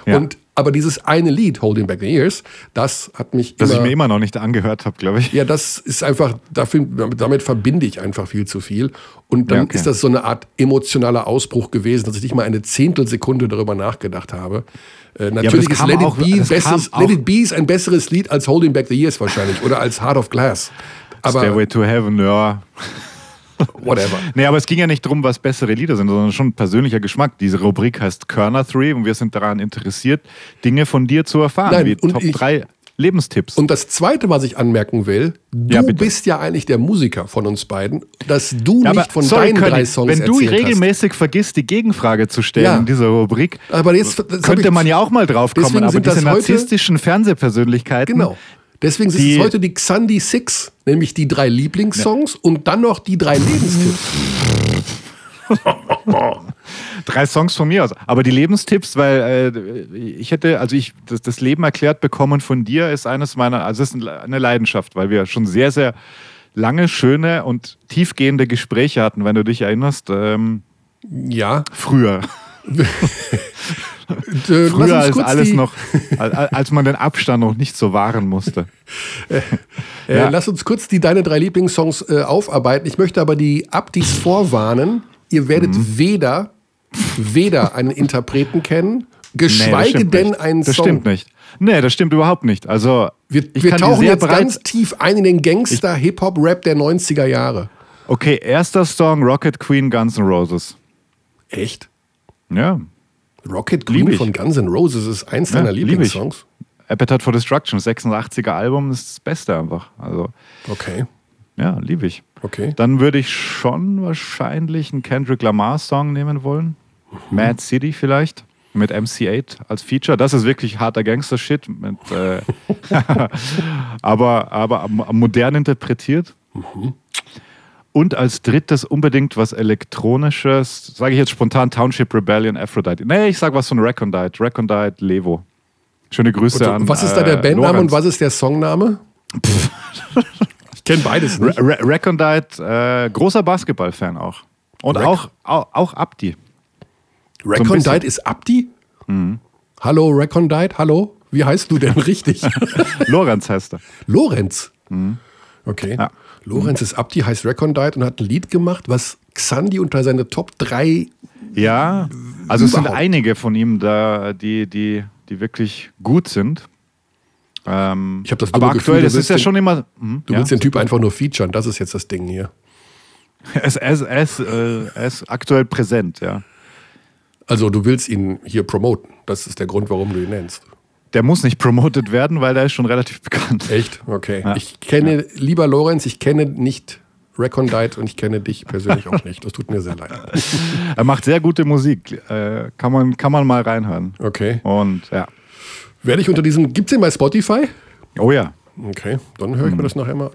Ja. Und aber dieses eine Lied, Holding Back the Years, das hat mich das immer... Das ich mir immer noch nicht angehört habe, glaube ich. Ja, das ist einfach, dafür, damit verbinde ich einfach viel zu viel. Und dann ja, okay. ist das so eine Art emotionaler Ausbruch gewesen, dass ich nicht mal eine Zehntelsekunde darüber nachgedacht habe. Äh, natürlich ja, ist Let, auch, it besseres, Let It Be ist ein besseres Lied als Holding Back the Years wahrscheinlich oder als Heart of Glass. Aber Stairway to Heaven, ja... Whatever. Nee, aber es ging ja nicht darum, was bessere Lieder sind, sondern schon persönlicher Geschmack. Diese Rubrik heißt Körner drei und wir sind daran interessiert, Dinge von dir zu erfahren, Nein, wie Top ich, drei Lebenstipps. Und das Zweite, was ich anmerken will, du ja, bist ja eigentlich der Musiker von uns beiden, dass du ja, nicht von sorry, deinen König, drei Songs erzählt hast. Wenn du regelmäßig hast. vergisst, die Gegenfrage zu stellen ja. in dieser Rubrik, aber jetzt, könnte man ja auch mal drauf kommen, aber diese narzisstischen Fernsehpersönlichkeiten... Genau. Deswegen die, ist es heute die Xandi Six, nämlich die drei Lieblingssongs ja. und dann noch die drei Lebenstipps. Drei Songs von mir aus. Aber die Lebenstipps, weil äh, ich hätte, also ich, das, das Leben erklärt bekommen von dir ist eines meiner, also es ist eine Leidenschaft, weil wir schon sehr, sehr lange, schöne und tiefgehende Gespräche hatten, wenn du dich erinnerst. Ähm, ja. Früher. Und, äh, früher als alles noch, als man den Abstand noch nicht so wahren musste. Äh, äh, ja. Lass uns kurz die deine drei Lieblingssongs äh, aufarbeiten. Ich möchte aber die Abdis vorwarnen. Ihr werdet mhm. weder, weder einen Interpreten kennen, geschweige nee, denn nicht. einen Song. Das stimmt nicht. Nee, das stimmt überhaupt nicht. Also wir, ich wir kann tauchen jetzt ganz tief ein in den Gangster-Hip-Hop-Rap der neunziger Jahre. Okay, erster Song, Rocket Queen, Guns N' Roses. Echt? Ja. Rocket Queen von Guns N' Roses ist eins deiner ja, Lieblingssongs. Appetite for Destruction, sechsundachtziger Album, ist das Beste einfach. Also, okay. Ja, liebe ich. Okay. Dann würde ich schon wahrscheinlich einen Kendrick Lamar-Song nehmen wollen. Mhm. Mad City vielleicht. Mit M C acht als Feature. Das ist wirklich harter Gangster-Shit. Mit, äh, aber, aber modern interpretiert. Mhm. Und als drittes unbedingt was Elektronisches. Sage ich jetzt spontan Township Rebellion, Aphrodite. Nee, ich sag was von Recondite. Recondite, Levo. Schöne Grüße an Lorenz. Was ist da der Bandname und was ist der Songname? Pff. Ich kenne beides nicht. Re- Re- Recondite, äh, großer Basketball-Fan auch. Und Rec- auch, auch, auch Abdi. Recondite so ist Abdi? Mhm. Hallo Recondite, hallo? Wie heißt du denn richtig? Lorenz heißt er. Lorenz? Mhm. Okay. Ja. Lorenz ist Abdi, heißt Recondite und hat ein Lied gemacht, was Xandi unter seine Top drei. Ja, also überhaupt. Es sind einige von ihm da, die, die, die wirklich gut sind. Ähm, ich habe das aber aktuell, Gefühl, das ist ja den, schon immer. Hm, du ja, willst den Typ einfach nur featuren, das ist jetzt das Ding hier. Es ist äh, aktuell präsent, ja. Also, du willst ihn hier promoten. Das ist der Grund, warum du ihn nennst. Der muss nicht promoted werden, weil der ist schon relativ bekannt. Echt? Okay. Ja. Ich kenne, ja. lieber Lorenz, ich kenne nicht Recondite und ich kenne dich persönlich auch nicht. Das tut mir sehr leid. Er macht sehr gute Musik. Äh, kann man, kann man mal reinhören. Okay. Und ja. Werde ich unter diesem. Gibt's den bei Spotify? Oh ja. Okay, dann höre ich mhm. mir das nachher mal an.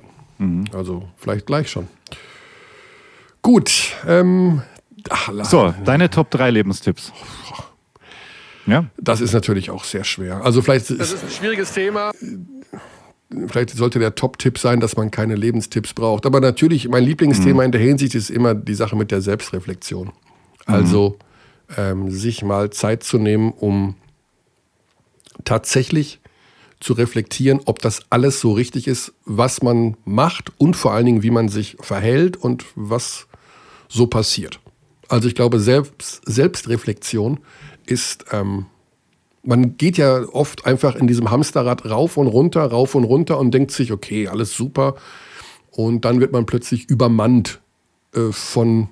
Mhm. Also, vielleicht gleich schon. Gut. Ähm, ach, so, deine Top drei Lebenstipps. Ja. Das ist natürlich auch sehr schwer. Also vielleicht das ist ein schwieriges Thema. Vielleicht sollte der Top-Tipp sein, dass man keine Lebenstipps braucht. Aber natürlich, mein Lieblingsthema mhm. in der Hinsicht ist immer die Sache mit der Selbstreflexion. Also mhm. ähm, sich mal Zeit zu nehmen, um tatsächlich zu reflektieren, ob das alles so richtig ist, was man macht und vor allen Dingen, wie man sich verhält und was so passiert. Also ich glaube, Selbst, Selbstreflexion ist, ähm, man geht ja oft einfach in diesem Hamsterrad rauf und runter, rauf und runter und denkt sich, okay, alles super. Und dann wird man plötzlich übermannt äh, von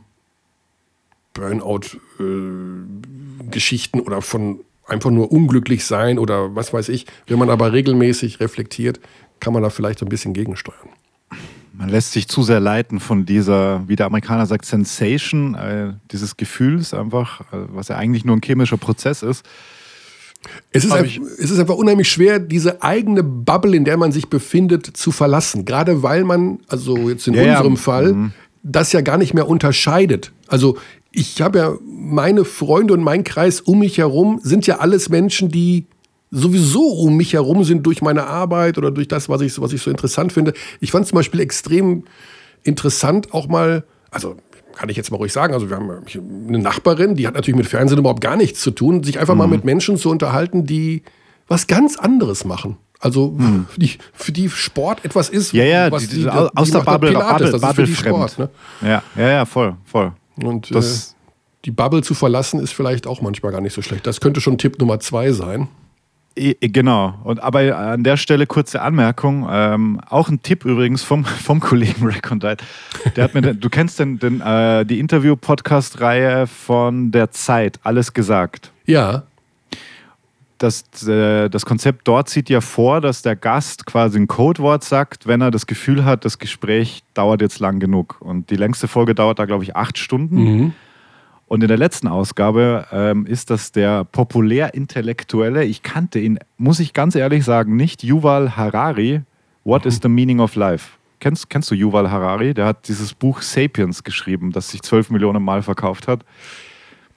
Burnout-Geschichten äh, oder von einfach nur unglücklich sein oder was weiß ich. Wenn man aber regelmäßig reflektiert, kann man da vielleicht ein bisschen gegensteuern. Man lässt sich zu sehr leiten von dieser, wie der Amerikaner sagt, Sensation, äh, dieses Gefühls einfach, äh, was ja eigentlich nur ein chemischer Prozess ist. Es ist, einfach, es ist einfach unheimlich schwer, diese eigene Bubble, in der man sich befindet, zu verlassen. Gerade weil man, also jetzt in ja, unserem ja. Fall, mhm. das ja gar nicht mehr unterscheidet. Also ich habe ja, meine Freunde und mein Kreis um mich herum sind ja alles Menschen, die sowieso um mich herum sind durch meine Arbeit oder durch das, was ich, was ich so interessant finde. Ich fand es zum Beispiel extrem interessant auch mal, also kann ich jetzt mal ruhig sagen, also wir haben eine Nachbarin, die hat natürlich mit Fernsehen überhaupt gar nichts zu tun, sich einfach mhm. mal mit Menschen zu unterhalten, die was ganz anderes machen. Also mhm. die, für die Sport etwas ist, ja, ja, was die, die, die, aus die der Bubble, Pilates, Bubble, das ist für die Sport, ne? Ja, ja, ja, voll, voll. Und das, äh, die Bubble zu verlassen ist vielleicht auch manchmal gar nicht so schlecht. Das könnte schon Tipp Nummer zwei sein. Genau, und aber an der Stelle kurze Anmerkung, ähm, auch ein Tipp übrigens vom, vom Kollegen Recondite. Der hat mir, du kennst den, den, äh, die Interview-Podcast-Reihe von der Zeit, Alles gesagt. Ja. Das, äh, das Konzept dort sieht ja vor, dass der Gast quasi ein Codewort sagt, wenn er das Gefühl hat, das Gespräch dauert jetzt lang genug. Und die längste Folge dauert da, glaube ich, acht Stunden. Mhm. Und in der letzten Ausgabe ähm, ist das der populär-intellektuelle, ich kannte ihn, muss ich ganz ehrlich sagen, nicht, Yuval Harari, What mhm. is the Meaning of Life? Kennst, kennst du Yuval Harari? Der hat dieses Buch Sapiens geschrieben, das sich zwölf Millionen Mal verkauft hat.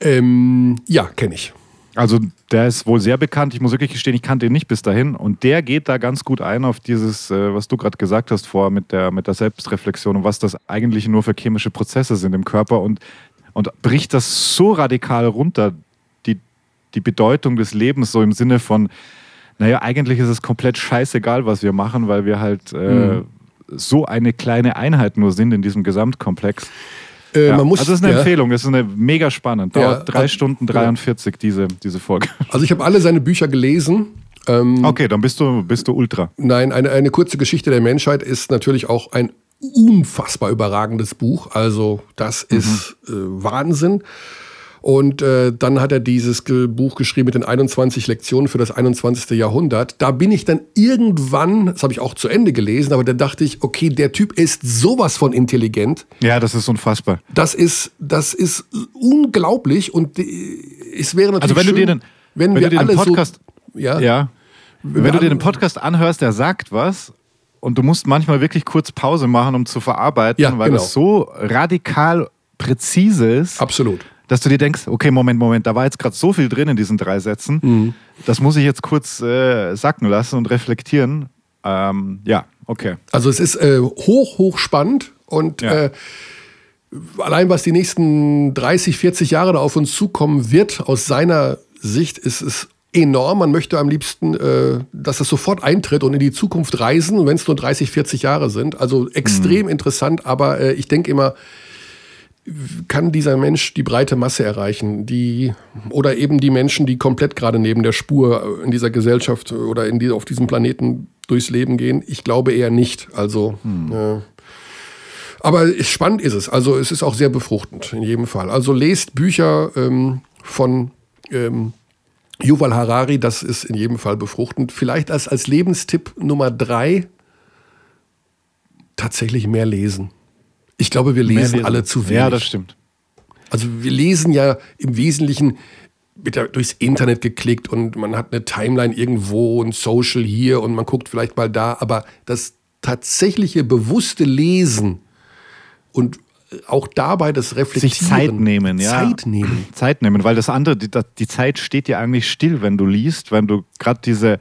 Ähm, ja, kenne ich. Also der ist wohl sehr bekannt, ich muss wirklich gestehen, ich kannte ihn nicht bis dahin. Und der geht da ganz gut ein auf dieses, äh, was du gerade gesagt hast vorher mit der, mit der Selbstreflexion und was das eigentlich nur für chemische Prozesse sind im Körper und Und bricht das so radikal runter, die, die Bedeutung des Lebens so im Sinne von, naja, eigentlich ist es komplett scheißegal, was wir machen, weil wir halt äh, mhm. so eine kleine Einheit nur sind in diesem Gesamtkomplex. Äh, ja. man muss, also das ist eine ja. Empfehlung, das ist eine mega spannend. Dauert ja. drei Stunden dreiundvierzig, ja. diese, diese Folge. Also ich habe alle seine Bücher gelesen. Ähm, okay, dann bist du, bist du Ultra. Nein, eine, eine kurze Geschichte der Menschheit ist natürlich auch ein unfassbar überragendes Buch. Also das ist mhm. äh, Wahnsinn. Und äh, dann hat er dieses Buch geschrieben mit den einundzwanzig Lektionen für das einundzwanzigste. Jahrhundert. Da bin ich dann irgendwann, das habe ich auch zu Ende gelesen, aber da dachte ich, okay, der Typ ist sowas von intelligent. Ja, das ist unfassbar. Das ist, das ist unglaublich und es wäre natürlich also wenn schön, du dir den, wenn, wenn wir du dir alle den Podcast, so, ja, ja, wenn, wenn du dir den Podcast anhörst, der sagt was. Und du musst manchmal wirklich kurz Pause machen, um zu verarbeiten, ja, weil genau. das so radikal präzise ist, absolut, dass du dir denkst, okay, Moment, Moment, da war jetzt gerade so viel drin in diesen drei Sätzen, mhm. das muss ich jetzt kurz äh, sacken lassen und reflektieren. Ähm, ja, okay. Also es ist äh, hoch, hoch spannend und ja. äh, allein was die nächsten dreißig, vierzig Jahre da auf uns zukommen wird, aus seiner Sicht ist es enorm. Man möchte am liebsten, äh, dass das sofort eintritt und in die Zukunft reisen, wenn es nur dreißig, vierzig Jahre sind. Also extrem mhm. interessant, aber äh, ich denke immer, kann dieser Mensch die breite Masse erreichen? Die, oder eben die Menschen, die komplett gerade neben der Spur in dieser Gesellschaft oder in die, auf diesem Planeten durchs Leben gehen? Ich glaube eher nicht. Also, mhm. äh, aber spannend ist es. Also es ist auch sehr befruchtend in jedem Fall. Also lest Bücher ähm, von ähm, Yuval Harari, das ist in jedem Fall befruchtend. Vielleicht als, als Lebenstipp Nummer drei tatsächlich mehr lesen. Ich glaube, wir lesen, lesen alle zu wenig. Ja, das stimmt. Also wir lesen ja im Wesentlichen durchs Internet geklickt und man hat eine Timeline irgendwo und Social hier und man guckt vielleicht mal da. Aber das tatsächliche bewusste Lesen und auch dabei das Reflektieren. Sich Zeit nehmen, ja. Zeit nehmen. Zeit nehmen, weil das andere, die, die Zeit steht ja eigentlich still, wenn du liest, wenn du gerade diese,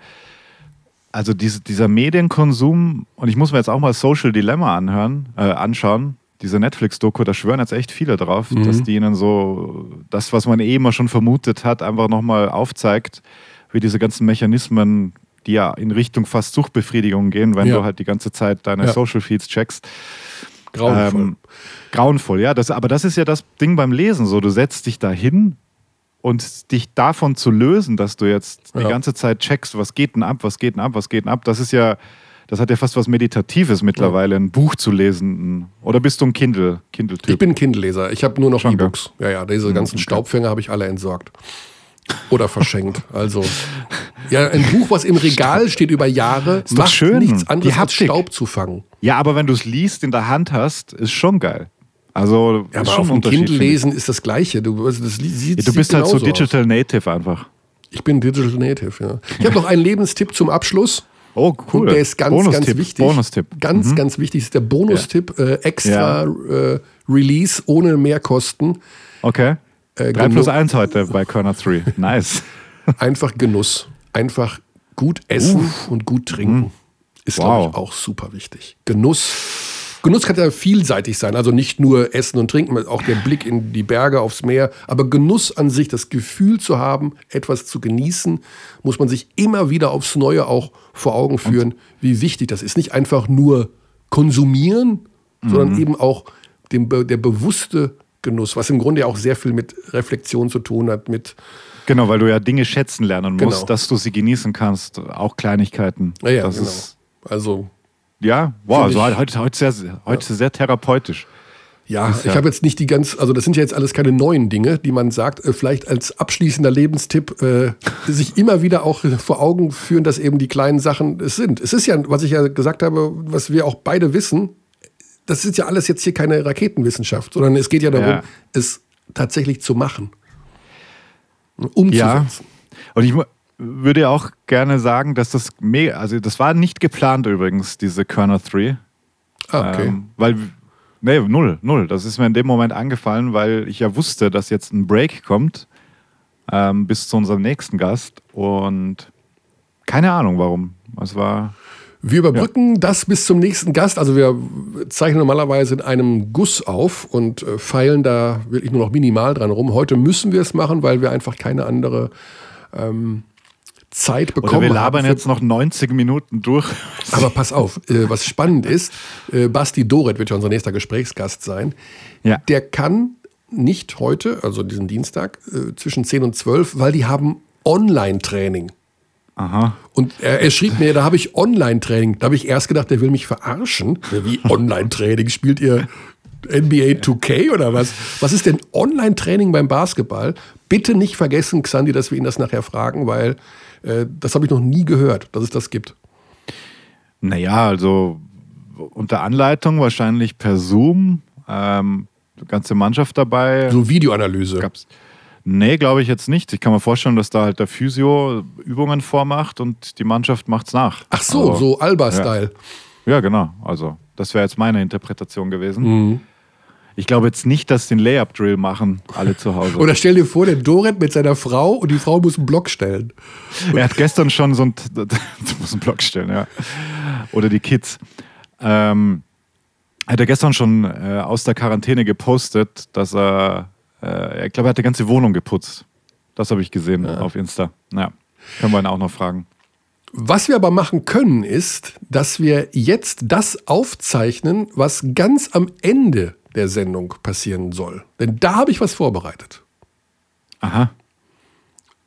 also diese, dieser Medienkonsum, und ich muss mir jetzt auch mal Social Dilemma anhören, äh, anschauen, diese Netflix-Doku, da schwören jetzt echt viele drauf, mhm. dass die ihnen so das, was man eh immer schon vermutet hat, einfach nochmal aufzeigt, wie diese ganzen Mechanismen, die ja in Richtung fast Suchtbefriedigung gehen, wenn ja. du halt die ganze Zeit deine ja. Social Feeds checkst. Grauenvoll. Ähm, grauenvoll, ja. Das, aber das ist ja das Ding beim Lesen. So, du setzt dich da hin und dich davon zu lösen, dass du jetzt ja. die ganze Zeit checkst, was geht denn ab, was geht denn ab, was geht denn ab. Das ist ja, das hat ja fast was Meditatives mittlerweile, ja. ein Buch zu lesen. Oder bist du ein Kindle, Kindle-Typ? Ich bin Kindleser. Ich habe nur noch Schanker. E-Books. Ja, ja, diese ganzen okay. Staubfänger habe ich alle entsorgt. Oder verschenkt. Also, ja, ein Buch, was im Regal steht über Jahre, ist macht schön. Nichts anderes als Staub zu fangen. Ja, aber wenn du es liest, in der Hand hast, ist schon geil. Also, ja, aber schon auf dem Kindle lesen ist das Gleiche. Du, also das li- ja, du bist halt so Digital aus. Native einfach. Ich bin Digital Native, ja. Ich habe noch einen Lebenstipp zum Abschluss. Oh, cool. Und der ist ganz, Bonus-Tipp, ganz wichtig. Bonustipp. Ganz, mhm. ganz wichtig ist der Bonustipp. Ja. Äh, extra ja. äh, Release ohne Mehrkosten. Okay. Äh, drei plus eins heute bei Corner drei. Nice. Einfach Genuss. Einfach gut essen Uff. und gut trinken. Mhm. Ist, wow. glaube ich, auch super wichtig. Genuss. Genuss kann ja vielseitig sein. Also nicht nur Essen und Trinken, auch der Blick in die Berge, aufs Meer. Aber Genuss an sich, das Gefühl zu haben, etwas zu genießen, muss man sich immer wieder aufs Neue auch vor Augen führen, und? Wie wichtig das ist. Nicht einfach nur konsumieren, mhm. sondern eben auch dem, der bewusste Genuss, was im Grunde ja auch sehr viel mit Reflexion zu tun hat. Mit genau, weil du ja Dinge schätzen lernen musst, genau. dass du sie genießen kannst, auch Kleinigkeiten. Ja, ja das genau. ist, also ja, wow, also ich, heute, heute, sehr, heute ja. sehr therapeutisch. Ja, ist, ich ja. habe jetzt nicht die ganz, also das sind ja jetzt alles keine neuen Dinge, die man sagt, vielleicht als abschließender Lebenstipp, äh, sich immer wieder auch vor Augen führen, dass eben die kleinen Sachen es sind. Es ist ja, was ich ja gesagt habe, was wir auch beide wissen, das ist ja alles jetzt hier keine Raketenwissenschaft, sondern es geht ja darum, ja. es tatsächlich zu machen. Umzusetzen. Ja. Und ich mu- würde ja auch gerne sagen, dass das mega, also das war nicht geplant übrigens, diese Körner drei. Ah, okay. Ähm, weil, nee, null, null. Das ist mir in dem Moment angefallen, weil ich ja wusste, dass jetzt ein Break kommt ähm, bis zu unserem nächsten Gast und keine Ahnung warum. Es war... Wir überbrücken ja. das bis zum nächsten Gast. Also wir zeichnen normalerweise in einem Guss auf und äh, feilen da wirklich nur noch minimal dran rum. Heute müssen wir es machen, weil wir einfach keine andere ähm, Zeit bekommen haben. Wir labern haben jetzt noch neunzig Minuten durch. Aber pass auf, äh, was spannend ist, äh, Basti Doret wird ja unser nächster Gesprächsgast sein. Ja. Der kann nicht heute, also diesen Dienstag, äh, zwischen zehn und zwölf, weil die haben Online-Training. Aha. Und er, er schrieb mir, da habe ich Online-Training. Da habe ich erst gedacht, der will mich verarschen. Wie Online-Training? Spielt ihr N B A zwei K oder was? Was ist denn Online-Training beim Basketball? Bitte nicht vergessen, Xandi, dass wir ihn das nachher fragen, weil äh, das habe ich noch nie gehört, dass es das gibt. Naja, also unter Anleitung wahrscheinlich per Zoom, ähm, ganze Mannschaft dabei. So Videoanalyse. Gab's Nee, glaube ich jetzt nicht. Ich kann mir vorstellen, dass da halt der Physio Übungen vormacht und die Mannschaft macht's nach. Ach so, also, so Alba-Style. Ja. ja, genau. Also das wäre jetzt meine Interpretation gewesen. Mhm. Ich glaube jetzt nicht, dass sie den Layup-Drill machen, alle zu Hause. Oder stell dir vor, der Doret mit seiner Frau und die Frau muss einen Block stellen. Und er hat gestern schon so einen, muss einen Block stellen, ja. Oder die Kids. Ähm, hat er gestern schon äh, aus der Quarantäne gepostet, dass er Ich glaube, er hat die ganze Wohnung geputzt. Das habe ich gesehen ja. auf Insta. Naja, können wir ihn auch noch fragen. Was wir aber machen können, ist, dass wir jetzt das aufzeichnen, was ganz am Ende der Sendung passieren soll. Denn da habe ich was vorbereitet. Aha.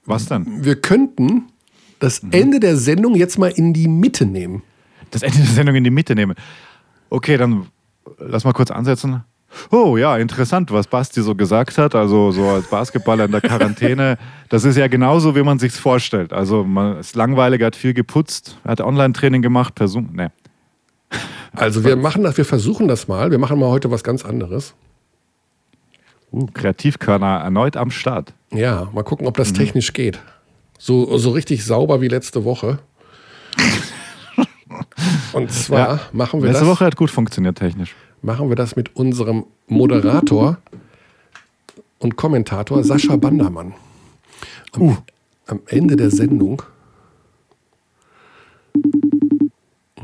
Was denn? Wir könnten das mhm. Ende der Sendung jetzt mal in die Mitte nehmen. Das Ende der Sendung in die Mitte nehmen. Okay, dann lass mal kurz ansetzen. Oh ja, interessant, was Basti so gesagt hat, also so als Basketballer in der Quarantäne, das ist ja genauso, wie man sich's vorstellt. Also man ist langweilig, hat viel geputzt, hat Online-Training gemacht, per Zoom, ne. Also wir machen das, wir versuchen das mal, wir machen mal heute was ganz anderes. Uh, Kreativkörner erneut am Start. Ja, mal gucken, ob das mhm. technisch geht. So, so richtig sauber wie letzte Woche. Und zwar ja, machen wir letzte das... Letzte Woche hat gut funktioniert technisch. Machen wir das mit unserem Moderator und Kommentator Sascha Bandermann. Am, uh. am Ende der Sendung.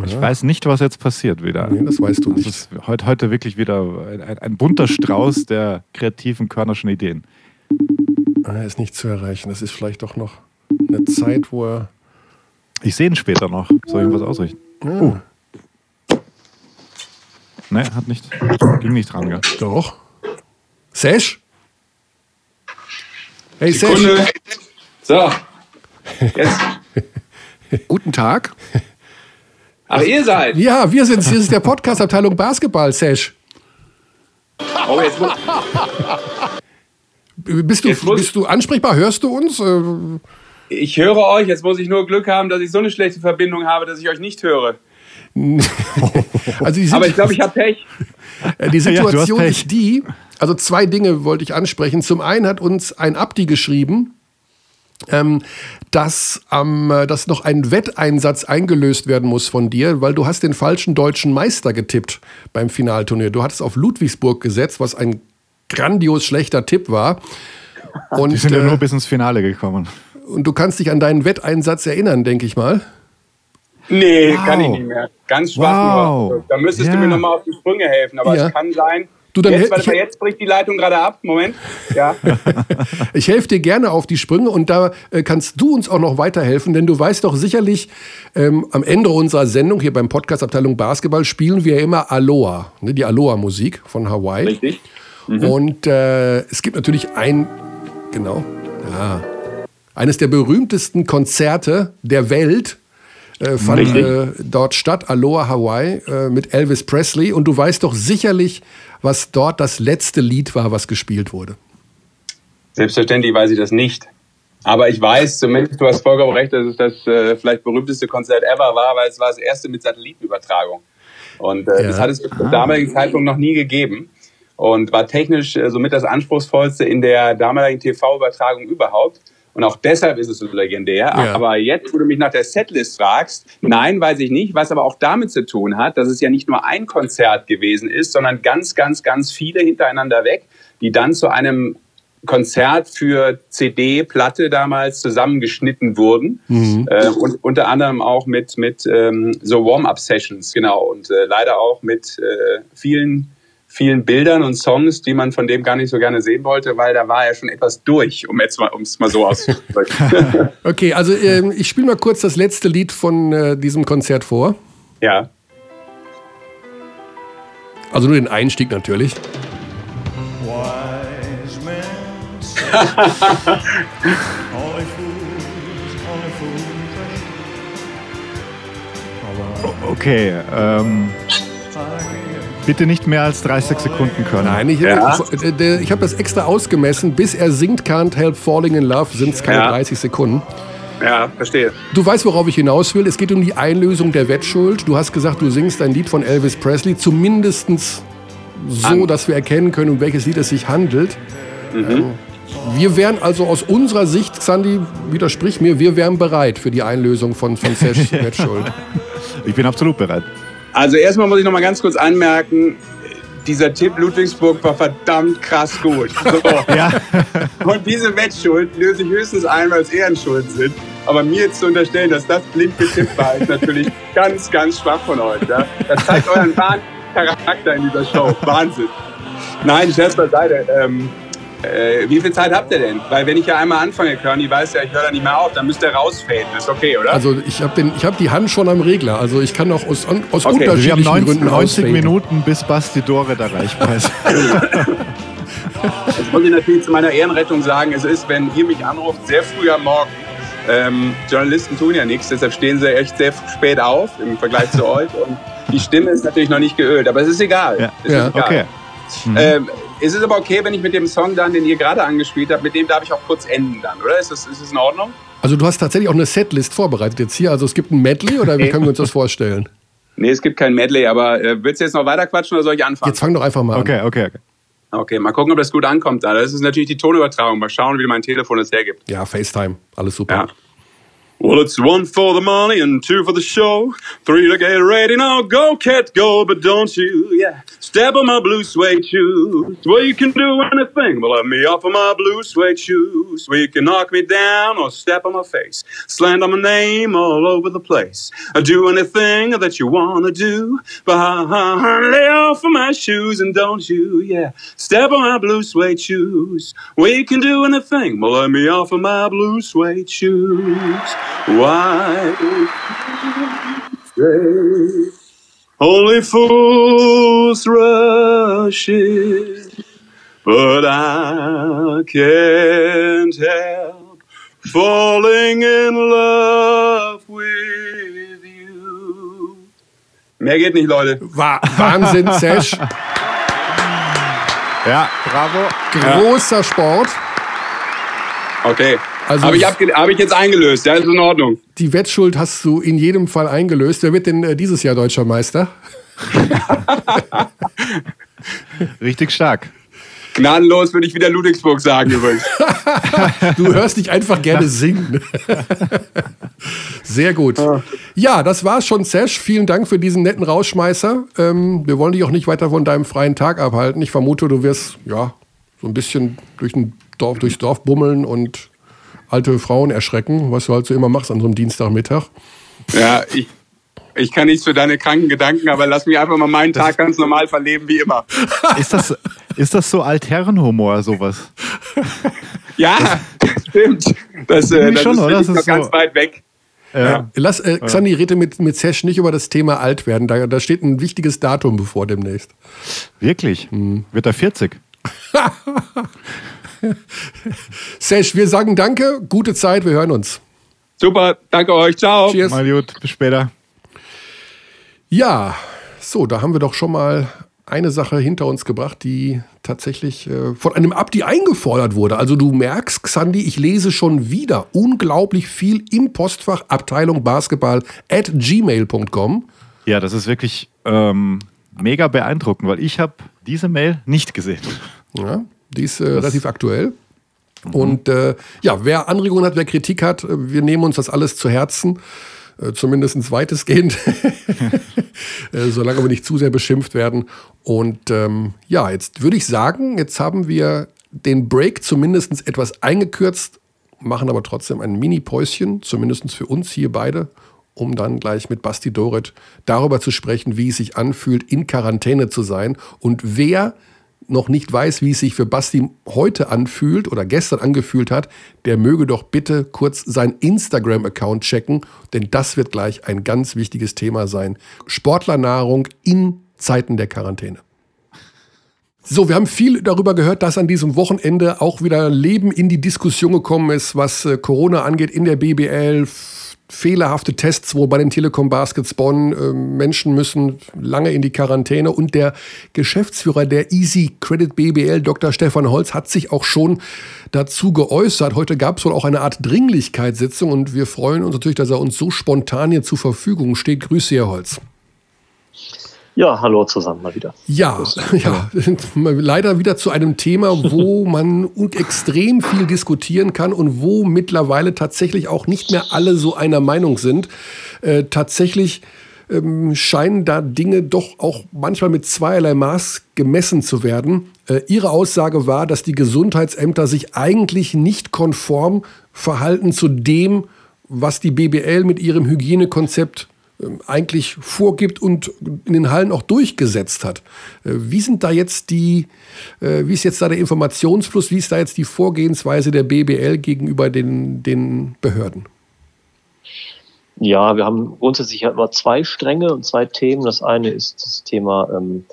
Ich ja. weiß nicht, was jetzt passiert wieder. Nee, das weißt du nicht. Das ist heute, heute wirklich wieder ein, ein bunter Strauß der kreativen Körnerschen Ideen. Er ist nicht zu erreichen. Das ist vielleicht doch noch eine Zeit, wo er... Ich sehe ihn später noch. Soll ich was ausrichten? Ja. Uh. Ne, hat nicht. Ging nicht dran, gell? Doch. Sesh? Hey, Sekunde. Sesh. So. Jetzt. Guten Tag. Ach, ihr seid. Ja, wir sind. Hier ist der Podcast-Abteilung Basketball, Sesh. Oh, jetzt muss... Bist du, jetzt muss... bist du ansprechbar? Hörst du uns? Ich höre euch. Jetzt muss ich nur Glück haben, dass ich so eine schlechte Verbindung habe, dass ich euch nicht höre. Also aber ich glaube, ich habe Pech. Die Situation ja, Pech. Ist die, also zwei Dinge wollte ich ansprechen. Zum einen hat uns ein Abdi geschrieben, ähm, dass, ähm, dass noch ein Wetteinsatz eingelöst werden muss von dir, weil du hast den falschen deutschen Meister getippt beim Finalturnier. Du hattest auf Ludwigsburg gesetzt, was ein grandios schlechter Tipp war. Und, die sind ja nur äh, bis ins Finale gekommen. Und du kannst dich an deinen Wetteinsatz erinnern, denke ich mal. Nee, wow. kann ich nicht mehr. Ganz schwach. Wow. Da müsstest ja. du mir nochmal auf die Sprünge helfen. Aber ja. es kann sein. Du, dann jetzt, warte, jetzt bricht die Leitung gerade ab. Moment. Ja. Ich helfe dir gerne auf die Sprünge. Und da äh, kannst du uns auch noch weiterhelfen. Denn du weißt doch sicherlich, ähm, am Ende unserer Sendung hier beim Podcast Abteilung Basketball spielen wir immer Aloha. Ne, die Aloha-Musik von Hawaii. Richtig. Mhm. Und äh, es gibt natürlich ein... Genau. Ja. Eines der berühmtesten Konzerte der Welt... Äh, fand äh, dort statt, Aloha Hawaii, äh, mit Elvis Presley. Und du weißt doch sicherlich, was dort das letzte Lied war, was gespielt wurde. Selbstverständlich weiß ich das nicht. Aber ich weiß, zumindest du hast vollkommen recht, dass es das äh, vielleicht berühmteste Konzert ever war, weil es war das erste mit Satellitenübertragung. Und äh, ja. das hat es zum damaligen Zeitpunkt noch nie gegeben. Und war technisch äh, somit das anspruchsvollste in der damaligen T V-Übertragung überhaupt. Und auch deshalb ist es so legendär. Ja. Aber jetzt, wo du mich nach der Setlist fragst, nein, weiß ich nicht. Was aber auch damit zu tun hat, dass es ja nicht nur ein Konzert gewesen ist, sondern ganz, ganz, ganz viele hintereinander weg, die dann zu einem Konzert für C D, Platte damals zusammengeschnitten wurden. Mhm. Äh, und unter anderem auch mit, mit ähm, so Warm-Up-Sessions, genau. Und äh, leider auch mit äh, vielen, vielen Bildern und Songs, die man von dem gar nicht so gerne sehen wollte, weil da war er schon etwas durch, um es mal, mal so auszudrücken. Okay, also ähm, ich spiele mal kurz das letzte Lied von äh, diesem Konzert vor. Ja. Also nur den Einstieg natürlich. Okay, ähm, bitte nicht mehr als dreißig Sekunden können. Nein, ich, ja. ich, ich habe das extra ausgemessen. Bis er singt Can't Help Falling in Love sind es keine ja. dreißig Sekunden. Ja, verstehe. Du weißt, worauf ich hinaus will. Es geht um die Einlösung der Wettschuld. Du hast gesagt, du singst ein Lied von Elvis Presley, zumindest so, An. dass wir erkennen können, um welches Lied es sich handelt. Mhm. Ähm, Wir wären also aus unserer Sicht, Sandy, widersprich mir, wir wären bereit für die Einlösung von, von Serge Wettschuld. Ich bin absolut bereit. Also erstmal muss ich noch mal ganz kurz anmerken, dieser Tipp Ludwigsburg war verdammt krass gut. So. Ja. Und diese Wettschuld löse ich höchstens ein, weil es Ehrenschulden sind. Aber mir jetzt zu unterstellen, dass das blind getippt war, ist natürlich ganz, ganz schwach von euch. Ja? Das zeigt euren wahren Charakter in dieser Show. Wahnsinn. Nein, Scherz beiseite. Ähm, Äh, wie viel Zeit habt ihr denn? Weil wenn ich ja einmal anfange, Körny weiß ja, ich höre da nicht mehr auf, dann müsst ihr rausfaden. Das ist okay, oder? Also ich habe hab die Hand schon am Regler. Also ich kann auch aus, aus okay. unterschiedlichen Wir haben neunzig, neunzig Minuten, bis Basti Doret erreichbar ist. Jetzt muss ich natürlich zu meiner Ehrenrettung sagen, es ist, wenn ihr mich anruft, sehr früh am Morgen. Ähm, Journalisten tun ja nichts, deshalb stehen sie echt sehr spät auf im Vergleich zu euch. Und die Stimme ist natürlich noch nicht geölt, aber es ist egal. Ja, es ja. ist egal. Okay. Mhm. Ähm, es ist aber okay, wenn ich mit dem Song dann, den ihr gerade angespielt habt, mit dem darf ich auch kurz enden dann, oder? Ist das, ist das in Ordnung? Also du hast tatsächlich auch eine Setlist vorbereitet jetzt hier. Also es gibt ein Medley oder wie können wir uns das vorstellen? Nee, es gibt kein Medley, aber äh, willst du jetzt noch weiter quatschen oder soll ich anfangen? Jetzt fang doch einfach mal an. Okay, okay, okay. Okay, mal gucken, ob das gut ankommt. Da. Das ist natürlich die Tonübertragung. Mal schauen, wie mein Telefon es hergibt. Ja, FaceTime. Alles super. Ja. Well, it's one for the money and two for the show. Three to get ready now, go, cat, go. But don't you, yeah, step on my blue suede shoes. Well, you can do anything, but let me off of my blue suede shoes. Well, you can knock me down or step on my face. Slander my name all over the place. I do anything that you want to do. But I lay off of my shoes and don't you, yeah, step on my blue suede shoes. Well, you can do anything, but let me off of my blue suede shoes. Why say only fools rush in, but I can't help falling in love with you. Mehr geht nicht, Leute. Wah- Wahnsinn, Sesh. Ja, bravo. Großer ja. Sport. Okay. Also habe ich, hab, hab ich jetzt eingelöst, ja, ist in Ordnung. Die Wettschuld hast du in jedem Fall eingelöst. Wer wird denn äh, dieses Jahr deutscher Meister? Richtig stark. Gnadenlos würde ich wieder Ludwigsburg sagen übrigens. Du hörst dich einfach gerne singen. Sehr gut. Ja, das war's schon, Sesh. Vielen Dank für diesen netten Rausschmeißer. Ähm, wir wollen dich auch nicht weiter von deinem freien Tag abhalten. Ich vermute, du wirst ja so ein bisschen durch ein Dorf, durchs Dorf bummeln und alte Frauen erschrecken, was du halt so immer machst an so einem Dienstagmittag. Ja, ich, ich kann nichts für deine kranken Gedanken, aber lass mich einfach mal meinen Tag ganz normal verleben wie immer. Ist das, ist das so Altherrenhumor, sowas? Ja, das stimmt. Das, äh, das schon, ist, das ist noch so ganz weit weg. Ja. Ja. Lass, äh, Xandi, rede mit, mit Sesh nicht über das Thema alt werden. Da, da steht ein wichtiges Datum bevor demnächst. Wirklich? Hm. Wird er vierzig? Sesh, wir sagen danke, gute Zeit, wir hören uns. Super, danke euch, ciao. Cheers. Mal gut, bis später. Ja, so, da haben wir doch schon mal eine Sache hinter uns gebracht, die tatsächlich äh, von einem Abdi eingefordert wurde. Also du merkst, Xandi, ich lese schon wieder unglaublich viel im Postfach Abteilung Basketball at gmail punkt com. Ja, das ist wirklich ähm, mega beeindruckend, weil ich habe diese Mail nicht gesehen. Ja. Die ist äh, relativ aktuell. Mhm. Und äh, ja, wer Anregungen hat, wer Kritik hat, wir nehmen uns das alles zu Herzen. Äh, zumindest weitestgehend. äh, solange wir nicht zu sehr beschimpft werden. Und ähm, ja, jetzt würde ich sagen, jetzt haben wir den Break zumindest etwas eingekürzt, machen aber trotzdem ein Mini-Päuschen, zumindest für uns hier beide, um dann gleich mit Basti Doret darüber zu sprechen, wie es sich anfühlt, in Quarantäne zu sein. Und wer noch nicht weiß, wie es sich für Basti heute anfühlt oder gestern angefühlt hat, der möge doch bitte kurz seinen Instagram-Account checken, denn das wird gleich ein ganz wichtiges Thema sein. Sportlernahrung in Zeiten der Quarantäne. So, wir haben viel darüber gehört, dass an diesem Wochenende auch wieder Leben in die Diskussion gekommen ist, was Corona angeht in der B B L. Fehlerhafte Tests, wo bei den Telekom-Baskets Bonn äh, Menschen müssen lange in die Quarantäne. Und der Geschäftsführer der Easy Credit B B L, Doktor Stefan Holz, hat sich auch schon dazu geäußert. Heute gab es wohl auch eine Art Dringlichkeitssitzung und wir freuen uns natürlich, dass er uns so spontan hier zur Verfügung steht. Grüße, Herr Holz. Ja, hallo zusammen mal wieder. Ja, ja, leider wieder zu einem Thema, wo man extrem viel diskutieren kann und wo mittlerweile tatsächlich auch nicht mehr alle so einer Meinung sind. Äh, tatsächlich ähm, scheinen da Dinge doch auch manchmal mit zweierlei Maß gemessen zu werden. Äh, ihre Aussage war, dass die Gesundheitsämter sich eigentlich nicht konform verhalten zu dem, was die B B L mit ihrem Hygienekonzept eigentlich vorgibt und in den Hallen auch durchgesetzt hat. Wie sind da jetzt die, wie ist jetzt da der Informationsfluss, wie ist da jetzt die Vorgehensweise der B B L gegenüber den, den Behörden? Ja, wir haben grundsätzlich immer zwei Stränge und zwei Themen. Das eine ist das Thema, ähm,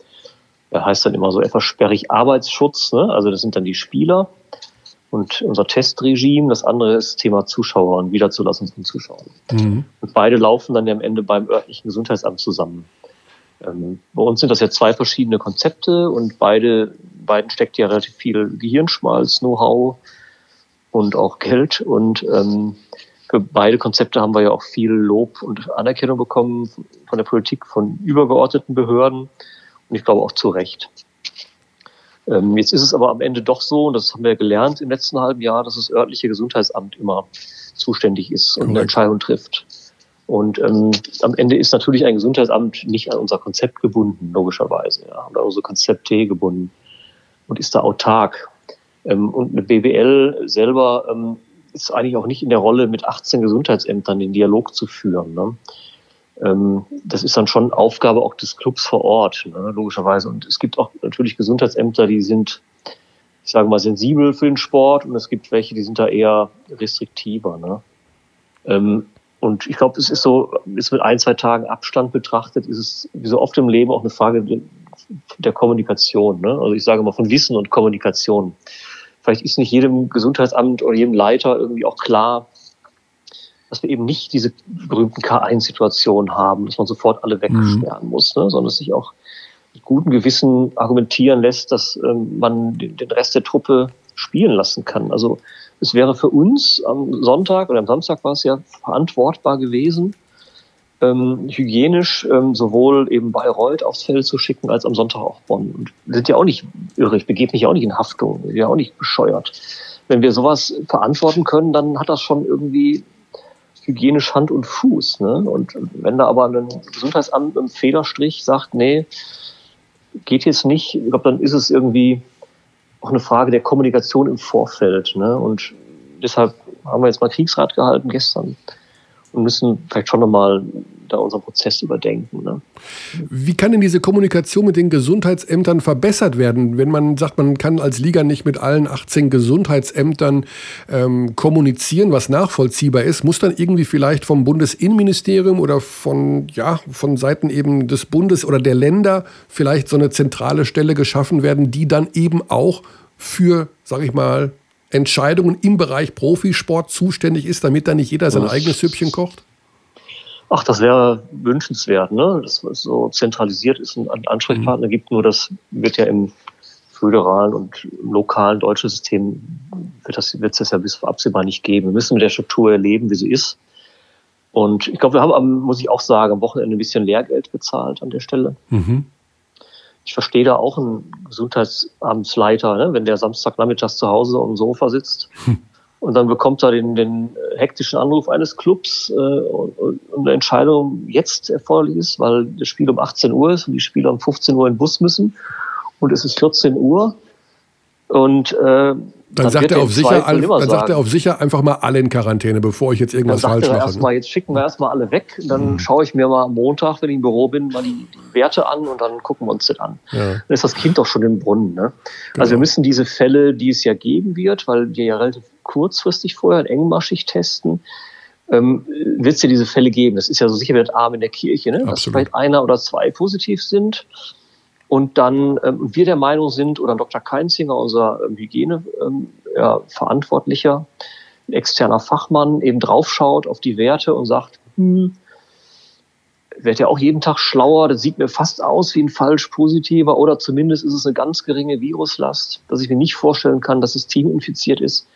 heißt dann immer so etwas sperrig Arbeitsschutz, ne? Also das sind dann die Spieler und unser Testregime, das andere ist Thema Zuschauer und Wiederzulassung von Zuschauern. Mhm. Und beide laufen dann ja am Ende beim örtlichen Gesundheitsamt zusammen. Ähm, bei uns sind das ja zwei verschiedene Konzepte und beide, beiden steckt ja relativ viel Gehirnschmalz, Know-how und auch Geld. Und ähm, für beide Konzepte haben wir ja auch viel Lob und Anerkennung bekommen von der Politik, von übergeordneten Behörden und ich glaube auch zu Recht. Jetzt ist es aber am Ende doch so, und das haben wir gelernt im letzten halben Jahr, dass das örtliche Gesundheitsamt immer zuständig ist und eine Entscheidung trifft. Und ähm, am Ende ist natürlich ein Gesundheitsamt nicht an unser Konzept gebunden, logischerweise, ja, oder an unser Konzept T gebunden und ist da autark. Ähm, und eine B B L selber ähm, ist eigentlich auch nicht in der Rolle, mit achtzehn Gesundheitsämtern den Dialog zu führen, ne? Das ist dann schon Aufgabe auch des Clubs vor Ort, ne, logischerweise. Und es gibt auch natürlich Gesundheitsämter, die sind, ich sage mal, sensibel für den Sport und es gibt welche, die sind da eher restriktiver, ne. Und ich glaube, es ist so, ist mit ein, zwei Tagen Abstand betrachtet, ist es wie so oft im Leben auch eine Frage der Kommunikation, ne. Also ich sage mal von Wissen und Kommunikation. Vielleicht ist nicht jedem Gesundheitsamt oder jedem Leiter irgendwie auch klar, dass wir eben nicht diese berühmten K eins Situationen haben, dass man sofort alle wegsperren mhm. muss, ne? Sondern es sich auch mit gutem Gewissen argumentieren lässt, dass ähm, man den Rest der Truppe spielen lassen kann. Also es wäre für uns am Sonntag oder am Samstag war es ja verantwortbar gewesen, ähm, hygienisch ähm, sowohl eben Bayreuth aufs Feld zu schicken, als am Sonntag auch Bonn. Und wir sind ja auch nicht irre, ich begebe mich auch nicht in Haftung, wir sind ja auch nicht bescheuert. Wenn wir sowas verantworten können, dann hat das schon irgendwie hygienisch Hand und Fuß, ne? Und wenn da aber ein Gesundheitsamt im Federstrich sagt, nee, geht jetzt nicht, ich glaube, dann ist es irgendwie auch eine Frage der Kommunikation im Vorfeld, ne? Und deshalb haben wir jetzt mal Kriegsrat gehalten gestern und müssen vielleicht schon nochmal da unseren Prozess überdenken, ne? Wie kann denn diese Kommunikation mit den Gesundheitsämtern verbessert werden, wenn man sagt, man kann als Liga nicht mit allen achtzehn Gesundheitsämtern ähm, kommunizieren, was nachvollziehbar ist? Muss dann irgendwie vielleicht vom Bundesinnenministerium oder von, ja, von Seiten eben des Bundes oder der Länder vielleicht so eine zentrale Stelle geschaffen werden, die dann eben auch für, sag ich mal, Entscheidungen im Bereich Profisport zuständig ist, damit da nicht jeder sein eigenes Süppchen kocht? Ach, das wäre wünschenswert, ne? Dass es so zentralisiert ist und einen Ansprechpartner mhm. gibt. Nur das wird ja im föderalen und lokalen deutschen System wird es das, wird das ja bis absehbar nicht geben. Wir müssen mit der Struktur erleben, wie sie ist. Und ich glaube, wir haben, am, muss ich auch sagen, am Wochenende ein bisschen Lehrgeld bezahlt an der Stelle. Mhm. Ich verstehe da auch einen Gesundheitsamtsleiter, ne? Wenn der Samstagnachmittags zu Hause auf dem Sofa sitzt hm. und dann bekommt er den, den hektischen Anruf eines Clubs äh, und, und eine Entscheidung jetzt erforderlich ist, weil das Spiel um achtzehn Uhr ist und die Spieler um fünfzehn Uhr in den Bus müssen und es ist vierzehn Uhr Und äh, dann, dann sagt, er auf, sicher, dann sagt sagen, er auf sicher einfach mal alle in Quarantäne, bevor ich jetzt irgendwas dann falsch er mache. Erst mal, jetzt schicken wir erstmal alle weg, dann hm. schaue ich mir mal am Montag, wenn ich im Büro bin, mal die Werte an und dann gucken wir uns das an. Ja. Dann ist das Kind doch schon im Brunnen. Ne? Genau. Also wir müssen diese Fälle, die es ja geben wird, weil wir ja relativ kurzfristig vorher engmaschig testen, ähm, wird es ja diese Fälle geben. Das ist ja so sicher wie das Arm in der Kirche, ne? Dass vielleicht einer oder zwei positiv sind. Und dann ähm, wir der Meinung sind, oder Doktor Keinzinger, unser ähm, Hygieneverantwortlicher, ähm, ja, ein externer Fachmann, eben draufschaut auf die Werte und sagt, hm, wird ja auch jeden Tag schlauer, das sieht mir fast aus wie ein falsch positiver, oder zumindest ist es eine ganz geringe Viruslast, dass ich mir nicht vorstellen kann, dass das Team infiziert ist.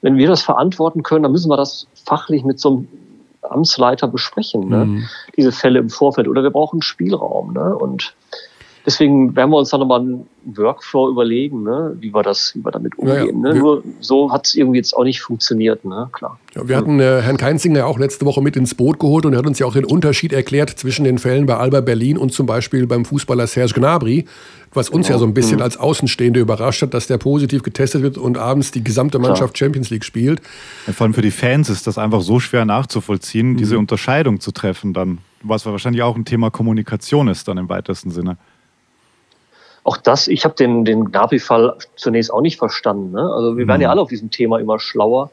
Wenn wir das verantworten können, dann müssen wir das fachlich mit so einem Amtsleiter besprechen, ne? Mhm. Diese Fälle im Vorfeld. Oder wir brauchen Spielraum, ne? Und deswegen werden wir uns dann nochmal einen Workflow überlegen, ne, wie wir das, wie wir damit umgehen. Naja, ne? Nur so hat es irgendwie jetzt auch nicht funktioniert, ne, klar. Ja, wir hatten äh, Herrn Keinzinger ja auch letzte Woche mit ins Boot geholt und er hat uns ja auch den Unterschied erklärt zwischen den Fällen bei Alba Berlin und zum Beispiel beim Fußballer Serge Gnabry, was uns genau. ja so ein bisschen mhm. als Außenstehende überrascht hat, dass der positiv getestet wird und abends die gesamte Mannschaft klar. Champions League spielt. Ja, vor allem für die Fans ist das einfach so schwer nachzuvollziehen, mhm. diese Unterscheidung zu treffen dann, was wahrscheinlich auch ein Thema Kommunikation ist dann im weitesten Sinne. Auch das, ich habe den, den Gnabry-Fall zunächst auch nicht verstanden. Ne? Also wir werden mhm. ja alle auf diesem Thema immer schlauer.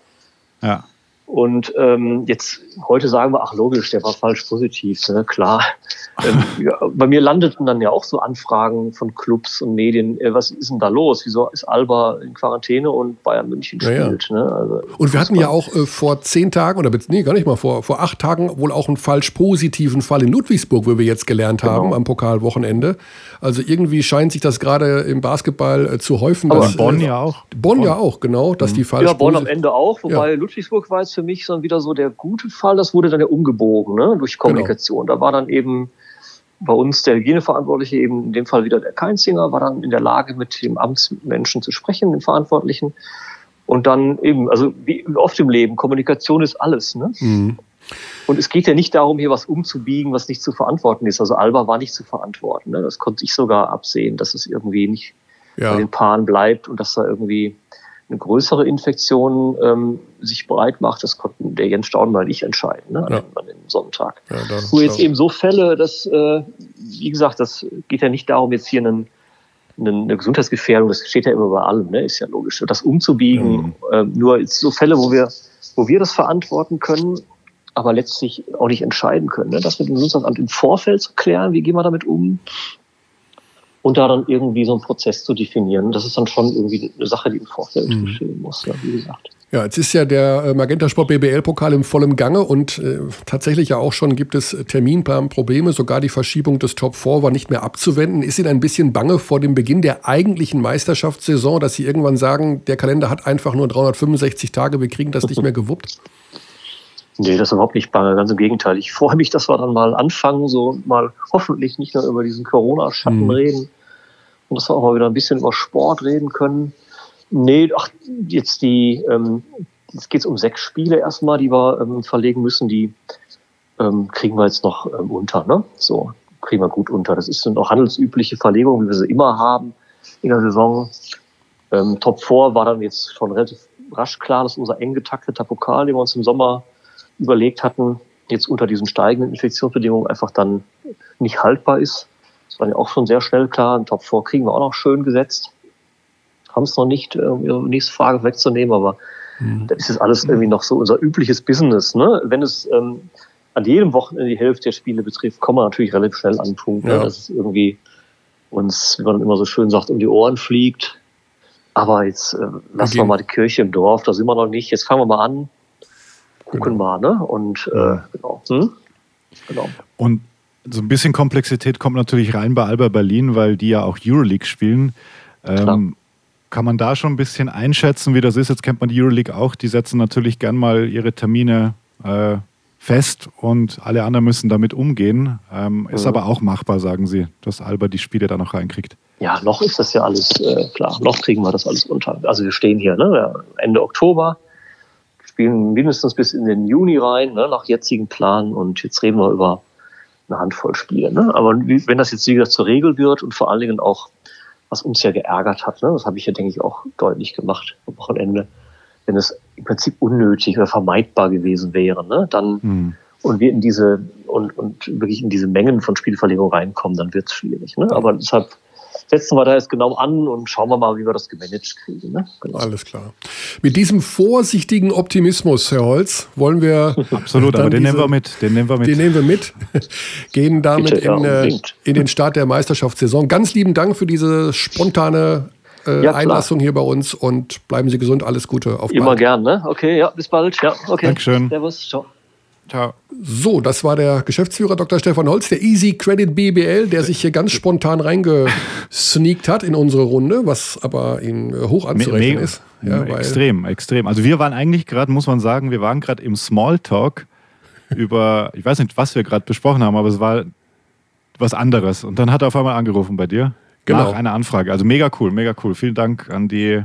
Ja. Und ähm, jetzt, heute sagen wir, ach logisch, der war falsch positiv, ne? Klar. ähm, ja, bei mir landeten dann ja auch so Anfragen von Clubs und Medien, äh, was ist denn da los? Wieso ist Alba in Quarantäne und Bayern München spielt? Ja, ja. Ne? Also, und wir hatten ja auch äh, vor zehn Tagen, oder nee, gar nicht mal, vor, vor acht Tagen wohl auch einen falsch positiven Fall in Ludwigsburg, wo wir jetzt gelernt genau. haben am Pokalwochenende. Also irgendwie scheint sich das gerade im Basketball äh, zu häufen. Aber dass, Bonn äh, ja auch. Bonn, Bonn ja auch, genau. Dass mhm. die falsch ja, Bonn am Ende auch, wobei ja. Ludwigsburg war jetzt für mich dann wieder so der gute Fall, das wurde dann ja umgebogen, ne, durch Kommunikation. Genau. Da war dann eben bei uns der Hygieneverantwortliche, eben in dem Fall wieder der Keinzinger, war dann in der Lage, mit dem Amtsmenschen zu sprechen, dem Verantwortlichen. Und dann eben, also wie oft im Leben, Kommunikation ist alles. Ne? Mhm. Und es geht ja nicht darum, hier was umzubiegen, was nicht zu verantworten ist. Also Alba war nicht zu verantworten. Ne? Das konnte ich sogar absehen, dass es irgendwie nicht ja. bei den Paaren bleibt und dass da irgendwie eine größere Infektion ähm, sich breit macht, das konnten der Jens Staunmann nicht entscheiden, ne, an, ja. an dem Sonntag. Ja, Nur jetzt eben so Fälle, dass, äh, wie gesagt, das geht ja nicht darum, jetzt hier einen, einen, eine Gesundheitsgefährdung, das steht ja immer bei allem, ne, ist ja logisch. Das umzubiegen, ja. äh, nur jetzt so Fälle, wo wir, wo wir das verantworten können, aber letztlich auch nicht entscheiden können, ne, das mit dem Gesundheitsamt im Vorfeld zu klären, wie gehen wir damit um? Und da dann irgendwie so einen Prozess zu definieren, das ist dann schon irgendwie eine Sache, die im Vorfeld mhm. geschehen muss, ja, wie gesagt. Ja, jetzt ist ja der Magenta Sport B B L-Pokal im vollen Gange und äh, tatsächlich ja auch schon gibt es Terminplanprobleme, sogar die Verschiebung des Top vier war nicht mehr abzuwenden. Ist Ihnen ein bisschen bange vor dem Beginn der eigentlichen Meisterschaftssaison, dass Sie irgendwann sagen, der Kalender hat einfach nur dreihundertfünfundsechzig Tage, wir kriegen das nicht mehr gewuppt? Nee, das ist überhaupt nicht bange, ganz im Gegenteil. Ich freue mich, dass wir dann mal anfangen, so mal hoffentlich nicht nur über diesen Corona-Schatten mhm. reden und dass wir auch mal wieder ein bisschen über Sport reden können. Nee, ach, jetzt die, ähm, jetzt geht's um sechs Spiele erstmal, die wir ähm, verlegen müssen, die ähm, kriegen wir jetzt noch ähm, unter, ne? So, kriegen wir gut unter. Das ist dann auch handelsübliche Verlegung, wie wir sie immer haben in der Saison. Ähm, Top vier war dann jetzt schon relativ rasch klar, dass unser eng getakteter Pokal, den wir uns im Sommer überlegt hatten, jetzt unter diesen steigenden Infektionsbedingungen einfach dann nicht haltbar ist. Das war ja auch schon sehr schnell klar. Ein Top vier kriegen wir auch noch schön gesetzt. Haben es noch nicht, um Ihre nächste Frage wegzunehmen, aber mhm. da ist es alles irgendwie noch so unser übliches Business. Ne? Wenn es ähm, an jedem Wochenende die Hälfte der Spiele betrifft, kommen wir natürlich relativ schnell an den Punkt, ja. ne? dass es irgendwie uns, wie man immer so schön sagt, um die Ohren fliegt. Aber jetzt äh, lassen okay. wir mal die Kirche im Dorf, da sind wir noch nicht. Jetzt fangen wir mal an. Gucken genau. mal, ne? Und äh, genau. Hm? genau. Und so ein bisschen Komplexität kommt natürlich rein bei Alba Berlin, weil die ja auch Euroleague spielen. Ähm, kann man da schon ein bisschen einschätzen, wie das ist? Jetzt kennt man die Euroleague auch. Die setzen natürlich gern mal ihre Termine äh, fest und alle anderen müssen damit umgehen. Ähm, mhm. Ist aber auch machbar, sagen sie, dass Alba die Spiele da noch reinkriegt. Ja, noch ist das ja alles äh, klar. Noch kriegen wir das alles unter. Also wir stehen hier, ne? Ende Oktober. Spielen mindestens bis in den Juni rein, ne, nach jetzigem Plan. Und jetzt reden wir über eine Handvoll Spiele. Ne? Aber wenn das jetzt, wie gesagt, zur Regel wird und vor allen Dingen auch was uns ja geärgert hat. Ne? Das habe ich ja, denke ich, auch deutlich gemacht am Wochenende. Wenn es im Prinzip unnötig oder vermeidbar gewesen wäre, ne? Dann mhm. und wir in diese und, und wirklich in diese Mengen von Spielverlegung reinkommen, dann wird es schwierig. Ne? Aber deshalb setzen wir da jetzt genau an und schauen wir mal, wie wir das gemanagt kriegen. Ne? Genau. Alles klar. Mit diesem vorsichtigen Optimismus, Herr Holz, wollen wir... Absolut, aber den diese, nehmen wir mit. Den nehmen wir mit. Den nehmen wir mit. Gehen damit Bitte, in, ja, in den Start der Meisterschaftssaison. Ganz lieben Dank für diese spontane äh, ja, Einlassung hier bei uns und bleiben Sie gesund. Alles Gute. Auf Immer bald. Gern, ne? Okay, ja, bis bald. Ja, okay. Dankeschön. Servus, ciao. Ciao. So, das war der Geschäftsführer Doktor Stefan Holz, der Easy Credit B B L, der sich hier ganz spontan reingesneakt hat in unsere Runde, was aber ihm hoch anzurechnen Me- ist. Ja, extrem, extrem. Also wir waren eigentlich gerade, muss man sagen, wir waren gerade im Smalltalk über, ich weiß nicht, was wir gerade besprochen haben, aber es war was anderes. Und dann hat er auf einmal angerufen bei dir. Genau. Nach einer Anfrage. Also mega cool, mega cool. Vielen Dank an die...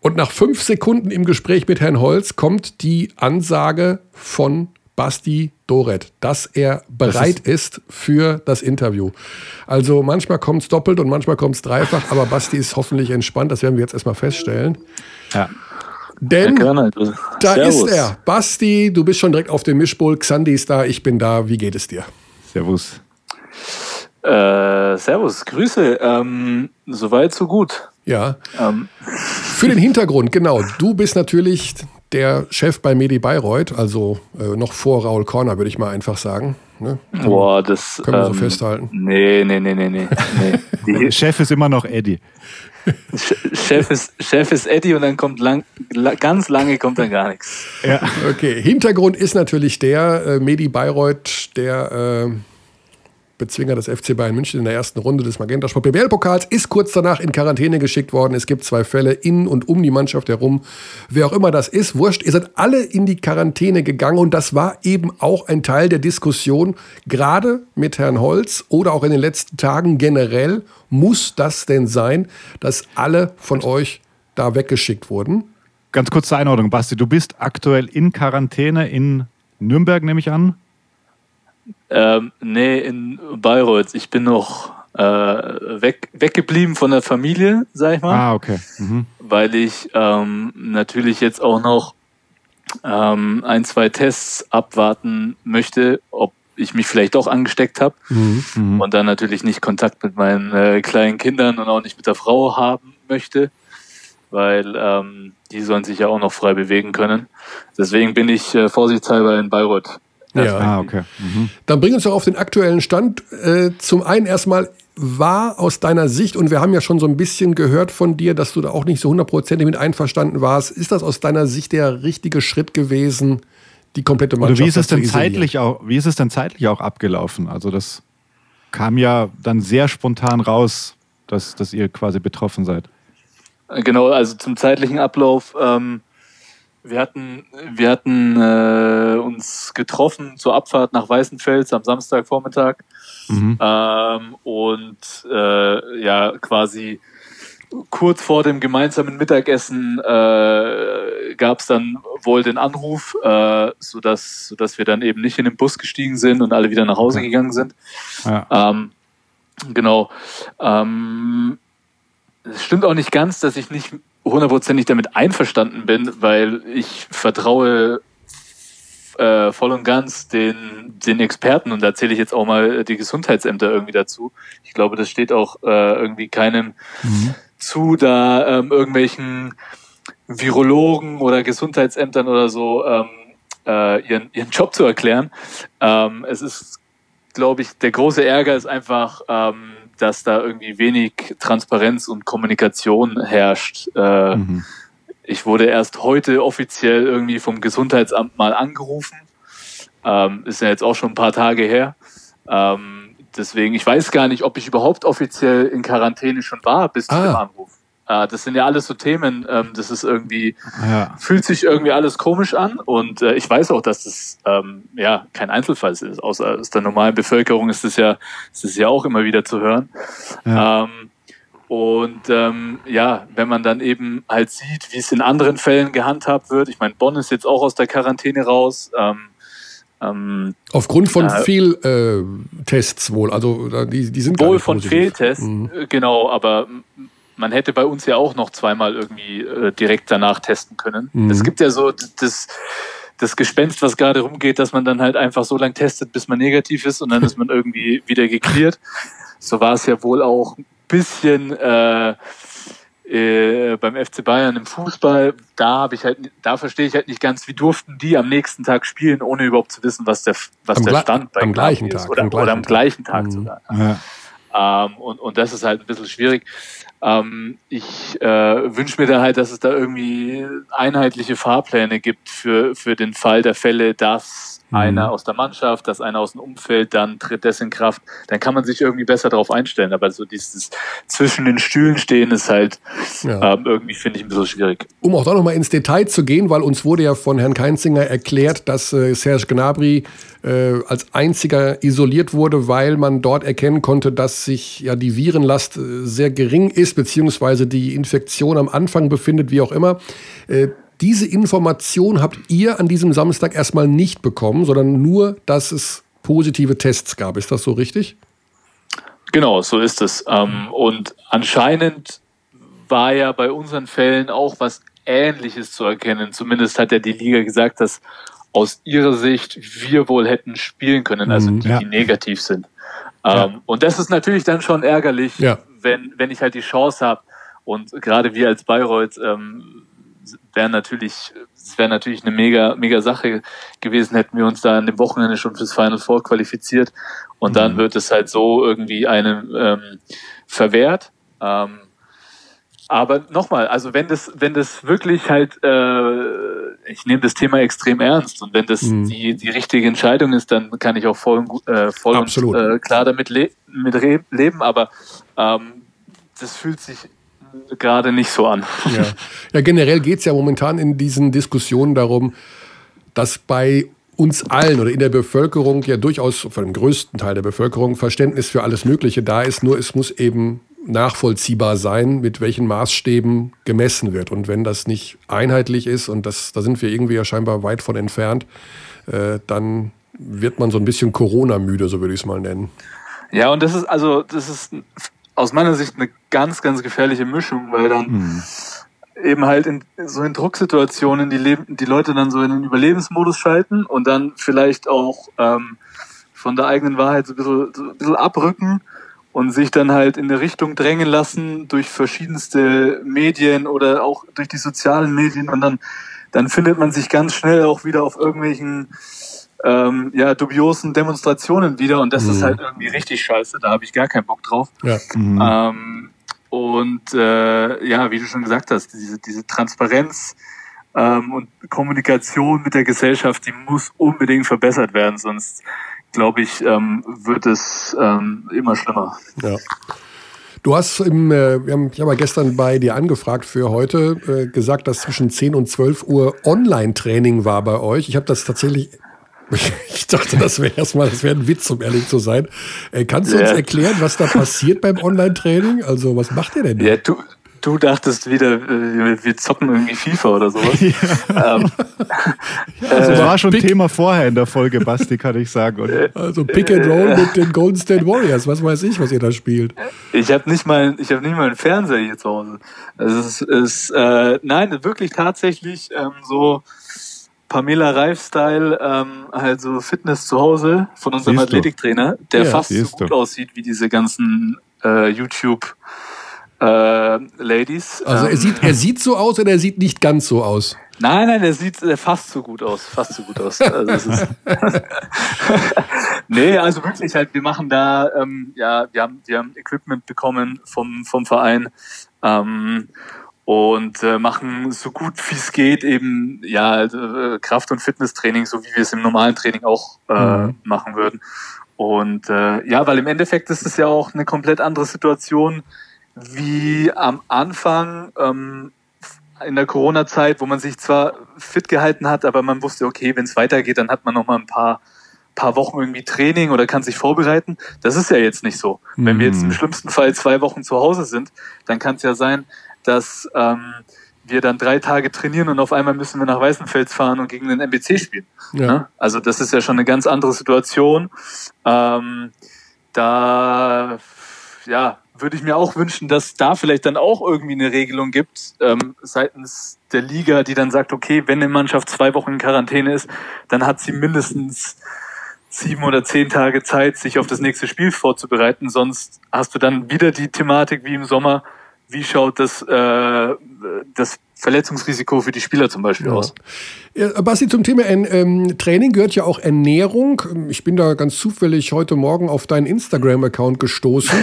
Und nach fünf Sekunden im Gespräch mit Herrn Holz kommt die Ansage von Basti Doret, dass er bereit das ist, ist für das Interview. Also manchmal kommt es doppelt und manchmal kommt es dreifach, aber Basti ist hoffentlich entspannt, das werden wir jetzt erstmal feststellen. Ja. Denn ja, da Servus. Ist er. Basti, du bist schon direkt auf dem Mischpult, Xandi ist da, ich bin da, wie geht es dir? Servus. Äh, servus, Grüße, ähm, soweit so gut. Ja, ähm. Für den Hintergrund, genau, du bist natürlich... Der Chef bei Medi Bayreuth, also äh, noch vor Raoul Korner, würde ich mal einfach sagen. Ne? Boah, das... Können wir ähm, so festhalten. Nee, nee, nee, nee, nee. Die, Chef ist immer noch Eddie. Chef ist, Chef ist Eddie und dann kommt lang, ganz lange kommt dann gar nichts. Ja. Okay, Hintergrund ist natürlich der äh, Medi Bayreuth, der... Äh, Bezwinger des F C Bayern München in der ersten Runde des Magentasport B B L-Pokals, ist kurz danach in Quarantäne geschickt worden. Es gibt zwei Fälle in und um die Mannschaft herum. Wer auch immer das ist, wurscht. Ihr seid alle in die Quarantäne gegangen und das war eben auch ein Teil der Diskussion, gerade mit Herrn Holz oder auch in den letzten Tagen generell. Muss das denn sein, dass alle von euch da weggeschickt wurden? Ganz kurz zur Einordnung, Basti. Du bist aktuell in Quarantäne in Nürnberg, nehme ich an. Ähm, nee, in Bayreuth. Ich bin noch äh, weg, weggeblieben von der Familie, sag ich mal. Ah, okay. Mhm. Weil ich ähm, natürlich jetzt auch noch ähm, ein, zwei Tests abwarten möchte, ob ich mich vielleicht auch angesteckt habe. Mhm. Mhm. Und dann natürlich nicht Kontakt mit meinen äh, kleinen Kindern und auch nicht mit der Frau haben möchte, weil ähm, die sollen sich ja auch noch frei bewegen können. Deswegen bin ich äh, vorsichtshalber in Bayreuth. Ja, ah, okay. Mhm. Dann bring uns doch auf den aktuellen Stand. Äh, zum einen erstmal, war aus deiner Sicht, und wir haben ja schon so ein bisschen gehört von dir, dass du da auch nicht so hundertprozentig mit einverstanden warst, ist das aus deiner Sicht der richtige Schritt gewesen, die komplette Mannschaft Oder wie ist es denn zeitlich auch, Wie ist es denn zeitlich auch abgelaufen? Also das kam ja dann sehr spontan raus, dass, dass ihr quasi betroffen seid. Genau, also zum zeitlichen Ablauf... Ähm Wir hatten, wir hatten äh, uns getroffen zur Abfahrt nach Weißenfels am Samstagvormittag mhm. ähm, und äh, ja quasi kurz vor dem gemeinsamen Mittagessen äh, gab es dann wohl den Anruf, äh, sodass, sodass wir dann eben nicht in den Bus gestiegen sind und alle wieder nach Hause gegangen sind. Ja. Ähm, genau. Ähm, es stimmt auch nicht ganz, dass ich nicht... hundertprozentig damit einverstanden bin, weil ich vertraue äh, voll und ganz den, den Experten und da zähle ich jetzt auch mal die Gesundheitsämter irgendwie dazu. Ich glaube, das steht auch äh, irgendwie keinem mhm. zu, da ähm, irgendwelchen Virologen oder Gesundheitsämtern oder so ähm, äh, ihren, ihren Job zu erklären. Ähm, es ist, glaube ich, der große Ärger ist einfach... Ähm, dass da irgendwie wenig Transparenz und Kommunikation herrscht. Äh, mhm. Ich wurde erst heute offiziell irgendwie vom Gesundheitsamt mal angerufen. Ähm, ist ja jetzt auch schon ein paar Tage her. Ähm, deswegen, ich weiß gar nicht, ob ich überhaupt offiziell in Quarantäne schon war, bis ah. zu dem Anruf. Äh, das sind ja alles so Themen, ähm, das ist irgendwie, ja. fühlt sich irgendwie alles komisch an und äh, ich weiß auch, dass das ähm, ja kein Einzelfall ist, außer aus der normalen Bevölkerung ist das ja, ist das ja auch immer wieder zu hören. Ja. Ähm, und ähm, ja, wenn man dann eben halt sieht, wie es in anderen Fällen gehandhabt wird, ich meine, Bonn ist jetzt auch aus der Quarantäne raus, ähm, Ähm, Aufgrund von äh, Fehltests wohl, also die, die sind wohl von Fehltests, mhm. genau, aber Man hätte bei uns ja auch noch zweimal irgendwie äh, direkt danach testen können. Mhm. Es gibt ja so das, das Gespenst, was gerade rumgeht, dass man dann halt einfach so lange testet, bis man negativ ist und dann ist man irgendwie wieder geklärt. So war es ja wohl auch ein bisschen äh, äh, beim F C Bayern im Fußball. Da habe ich halt, da verstehe ich halt nicht ganz, wie durften die am nächsten Tag spielen, ohne überhaupt zu wissen, was der, was der Stand bei Gnabry ist. Oder am gleichen Tag. Oder am gleichen Tag sogar. Ja. Ähm, und, und das ist halt ein bisschen schwierig. Ähm, ich äh, wünsche mir da halt, dass es da irgendwie einheitliche Fahrpläne gibt für, für den Fall der Fälle, dass mhm. einer aus der Mannschaft, dass einer aus dem Umfeld, dann tritt das in Kraft. Dann kann man sich irgendwie besser darauf einstellen. Aber so dieses zwischen den Stühlen stehen ist halt ja. ähm, irgendwie, finde ich, ein bisschen schwierig. Um auch da nochmal ins Detail zu gehen, weil uns wurde ja von Herrn Keinzinger erklärt, dass äh, Serge Gnabry äh, als einziger isoliert wurde, weil man dort erkennen konnte, dass sich ja die Virenlast äh, sehr gering ist, beziehungsweise die Infektion am Anfang befindet, wie auch immer. Äh, diese Information habt ihr an diesem Samstag erstmal nicht bekommen, sondern nur, dass es positive Tests gab. Ist das so richtig? Genau, so ist es. Ähm, und anscheinend war ja bei unseren Fällen auch was Ähnliches zu erkennen. Zumindest hat ja die Liga gesagt, dass aus ihrer Sicht wir wohl hätten spielen können, also die, ja. die negativ sind. Ähm, ja. Und das ist natürlich dann schon ärgerlich, ja. wenn, wenn ich halt die Chance habe. Und gerade wir als Bayreuth ähm, wären natürlich, es wäre natürlich eine mega, mega Sache gewesen, hätten wir uns da an dem Wochenende schon fürs Final Four qualifiziert. Und mhm. dann wird es halt so irgendwie einem ähm, verwehrt. Ähm, aber nochmal, also wenn das, wenn das wirklich halt, äh, ich nehme das Thema extrem ernst und wenn das mhm. die, die richtige Entscheidung ist, dann kann ich auch voll, äh, voll und äh, klar damit le- mit re- leben, aber ähm, das fühlt sich gerade nicht so an. Ja, ja generell geht es ja momentan in diesen Diskussionen darum, dass bei uns allen oder in der Bevölkerung ja durchaus, von dem größten Teil der Bevölkerung, Verständnis für alles Mögliche da ist, nur es muss eben nachvollziehbar sein, mit welchen Maßstäben gemessen wird. Und wenn das nicht einheitlich ist, und das, da sind wir irgendwie ja scheinbar weit von entfernt, äh, dann wird man so ein bisschen Corona-müde, so würde ich es mal nennen. Ja, und das ist also, das ist aus meiner Sicht eine ganz, ganz gefährliche Mischung, weil dann mhm. eben halt in so in Drucksituationen die, Leb- die Leute dann so in den Überlebensmodus schalten und dann vielleicht auch ähm, von der eigenen Wahrheit so ein bisschen, so ein bisschen abrücken und sich dann halt in eine Richtung drängen lassen durch verschiedenste Medien oder auch durch die sozialen Medien und dann, dann findet man sich ganz schnell auch wieder auf irgendwelchen ähm, ja, dubiosen Demonstrationen wieder und das mhm. ist halt irgendwie richtig scheiße, da habe ich gar keinen Bock drauf. Ja. Mhm. Ähm, und äh, ja, wie du schon gesagt hast, diese, diese Transparenz ähm, und Kommunikation mit der Gesellschaft, die muss unbedingt verbessert werden, sonst glaube ich, ähm, wird es ähm, immer schlimmer. Ja. Du hast, im, äh, wir haben, ich habe ja gestern bei dir angefragt für heute, äh, gesagt, dass zwischen zehn und zwölf Uhr Online-Training war bei euch. Ich habe das tatsächlich, ich dachte, das wäre erstmal, das wäre ein Witz, um ehrlich zu sein. Äh, kannst du ja. uns erklären, was da passiert beim Online-Training? Also, was macht ihr denn da? Ja, du, du dachtest wieder, wir, wir zocken irgendwie FIFA oder sowas. Ja. Ähm. Ja, also äh, war schon Pick- Thema vorher in der Folge, Basti, kann ich sagen. Oder? Also Pick and Roll mit den Golden State Warriors, was weiß ich, was ihr da spielt. Ich habe nicht mal, ich habe nicht mal einen Fernseher hier zu Hause. Also es ist, äh, nein, wirklich tatsächlich ähm, so Pamela Reif-Style, ähm, halt so Fitness zu Hause von unserem siehst Athletiktrainer, der ja, fast so gut du. aussieht wie diese ganzen äh, YouTube- Äh, Ladies. Also er sieht, er sieht so aus oder er sieht nicht ganz so aus? Nein, nein, er sieht er fast so gut aus. Fast so gut aus. Also es ist nee, also wirklich halt, wir machen da, ähm, ja, wir haben, wir haben Equipment bekommen vom, vom Verein ähm, und äh, machen so gut wie es geht eben ja äh, Kraft- und Fitnesstraining, so wie wir es im normalen Training auch äh, mhm. machen würden. Und äh, ja, weil im Endeffekt ist es ja auch eine komplett andere Situation, wie am Anfang ähm, in der Corona-Zeit, wo man sich zwar fit gehalten hat, aber man wusste, okay, wenn es weitergeht, dann hat man noch mal ein paar, paar Wochen irgendwie Training oder kann sich vorbereiten. Das ist ja jetzt nicht so. Mhm. Wenn wir jetzt im schlimmsten Fall zwei Wochen zu Hause sind, dann kann es ja sein, dass ähm, wir dann drei Tage trainieren und auf einmal müssen wir nach Weißenfels fahren und gegen den M B C spielen. Ja. Also das ist ja schon eine ganz andere Situation. Ähm, da ja, würde ich mir auch wünschen, dass da vielleicht dann auch irgendwie eine Regelung gibt ähm, seitens der Liga, die dann sagt, okay, wenn eine Mannschaft zwei Wochen in Quarantäne ist, dann hat sie mindestens sieben oder zehn Tage Zeit, sich auf das nächste Spiel vorzubereiten. Sonst hast du dann wieder die Thematik wie im Sommer, wie schaut das, äh, das Verletzungsrisiko für die Spieler zum Beispiel ja. aus. Ja, Basti, zum Thema ähm, Training gehört ja auch Ernährung. Ich bin da ganz zufällig heute Morgen auf deinen Instagram-Account gestoßen.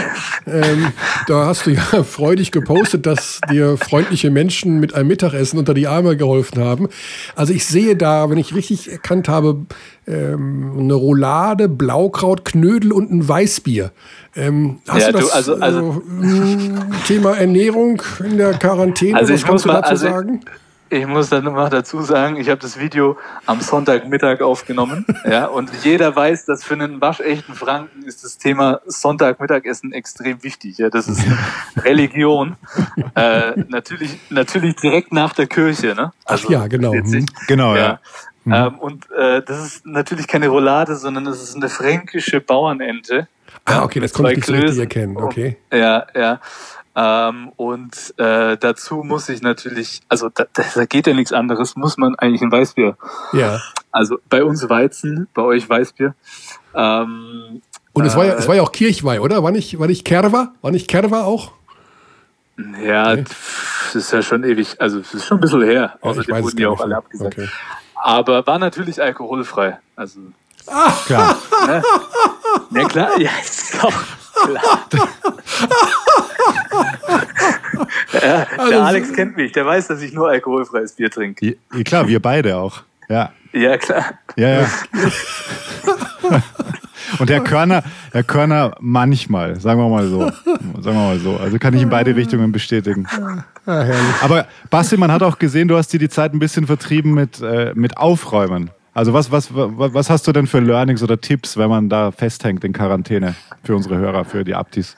ähm, da hast du ja freudig gepostet, dass dir freundliche Menschen mit einem Mittagessen unter die Arme geholfen haben. Also ich sehe da, wenn ich richtig erkannt habe, ähm, eine Roulade, Blaukraut, Knödel und ein Weißbier. Ähm, hast ja, du das du, also, also, äh, Thema Ernährung in der Quarantäne? Also ich muss mal, dazu also sagen? Ich, ich muss dann mal dazu sagen, ich habe das Video am Sonntagmittag aufgenommen. ja, und jeder weiß, dass für einen waschechten Franken ist das Thema Sonntagmittagessen extrem wichtig. Ja, das ist Religion. äh, natürlich, natürlich direkt nach der Kirche. Ne? Also, ach ja, genau. Witzig. Genau, ja. ja. Mhm. Ähm, und äh, das ist natürlich keine Roulade, sondern es ist eine fränkische Bauernente. Ah, okay, das konnte ich nicht richtig erkennen. Okay. Und, ja, ja. Ähm, und äh, dazu muss ich natürlich, also da, da geht ja nichts anderes, muss man eigentlich ein Weißbier. Ja. Also bei uns Weizen, bei euch Weißbier. Ähm, und es war ja, äh, es war ja auch Kirchweih, oder? War nicht, war nicht Kerwa? War nicht Kerwa auch? Ja, okay. Das ist ja schon ewig, also das ist schon ein bisschen her. Ja, außerdem wurden die auch alle abgesagt. Okay. Aber war natürlich alkoholfrei. Also. Ah, klar. Ne? Na klar, ja, ist auch klar. ja, der also, Alex kennt mich, der weiß, dass ich nur alkoholfreies Bier trinke. Ja, klar, wir beide auch. Ja, ja klar. Ja, ja. Und der Körner, der Körner manchmal, sagen wir mal so. Sagen wir mal so. Also kann ich in beide Richtungen bestätigen. Ja, aber Basti, man hat auch gesehen, du hast dir die Zeit ein bisschen vertrieben mit, äh, mit Aufräumen. Also was, was, was hast du denn für Learnings oder Tipps, wenn man da festhängt in Quarantäne für unsere Hörer, für die Abtis?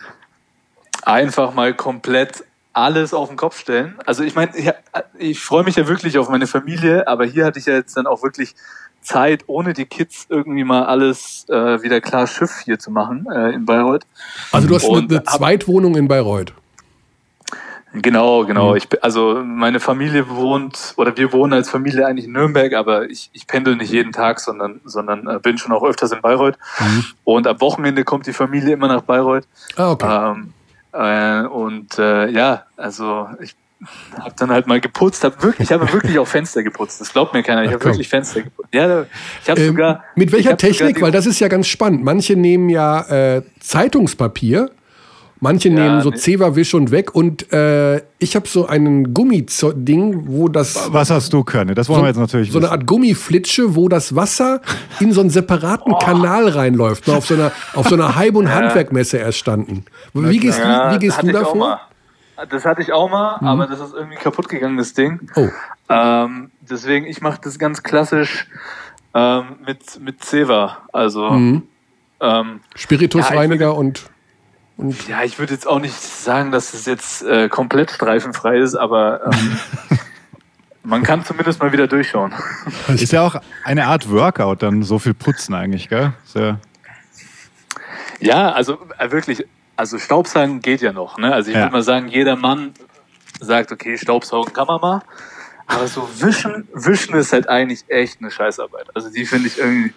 Einfach mal komplett alles auf den Kopf stellen. Also ich meine, ich, ich freue mich ja wirklich auf meine Familie, aber hier hatte ich ja jetzt dann auch wirklich Zeit, ohne die Kids irgendwie mal alles äh, wieder klar Schiff hier zu machen äh, in Bayreuth. Also du hast Und, eine Zweitwohnung in Bayreuth? Genau, genau. Ich, also meine Familie wohnt, oder wir wohnen als Familie eigentlich in Nürnberg, aber ich, ich pendel nicht jeden Tag, sondern, sondern bin schon auch öfters in Bayreuth. Mhm. Und am Wochenende kommt die Familie immer nach Bayreuth. Ah, okay. Ähm, äh, und äh, ja, also ich habe dann halt mal geputzt, hab wirklich, ich habe wirklich auch Fenster geputzt, das glaubt mir keiner, ich habe wirklich Fenster geputzt. Ja, ich hab ähm, sogar, mit welcher Technik? Weil das ist ja ganz spannend. Manche nehmen ja äh, Zeitungspapier. Manche ja, nehmen so nee. Zewa-Wisch und weg und äh, ich habe so einen Gummiding, wo das... Was hast du, Körne? Das wollen so, wir jetzt natürlich So wissen. Eine Art Gummiflitsche, wo das Wasser in so einen separaten oh. Kanal reinläuft. Auf so einer, auf so einer Heim- und ja. Handwerkmesse erstanden. Wie gehst ja, du, wie gehst du davor? Das hatte ich auch mal, mhm. aber das ist irgendwie kaputt gegangen, das Ding. Oh. Ähm, deswegen, ich mache das ganz klassisch ähm, mit, mit Zewa. Also, mhm. ähm, Spiritusreiniger ja, und... Und ja, ich würde jetzt auch nicht sagen, dass es jetzt äh, komplett streifenfrei ist, aber ähm, man kann zumindest mal wieder durchschauen. Ist ja auch eine Art Workout, dann so viel putzen eigentlich, gell? So. Ja, also äh, wirklich, also Staubsaugen geht ja noch. Ne? Also ich ja. würde mal sagen, jeder Mann sagt, okay, Staubsaugen kann man mal, aber so wischen, wischen ist halt eigentlich echt eine Scheißarbeit. Also die finde ich irgendwie,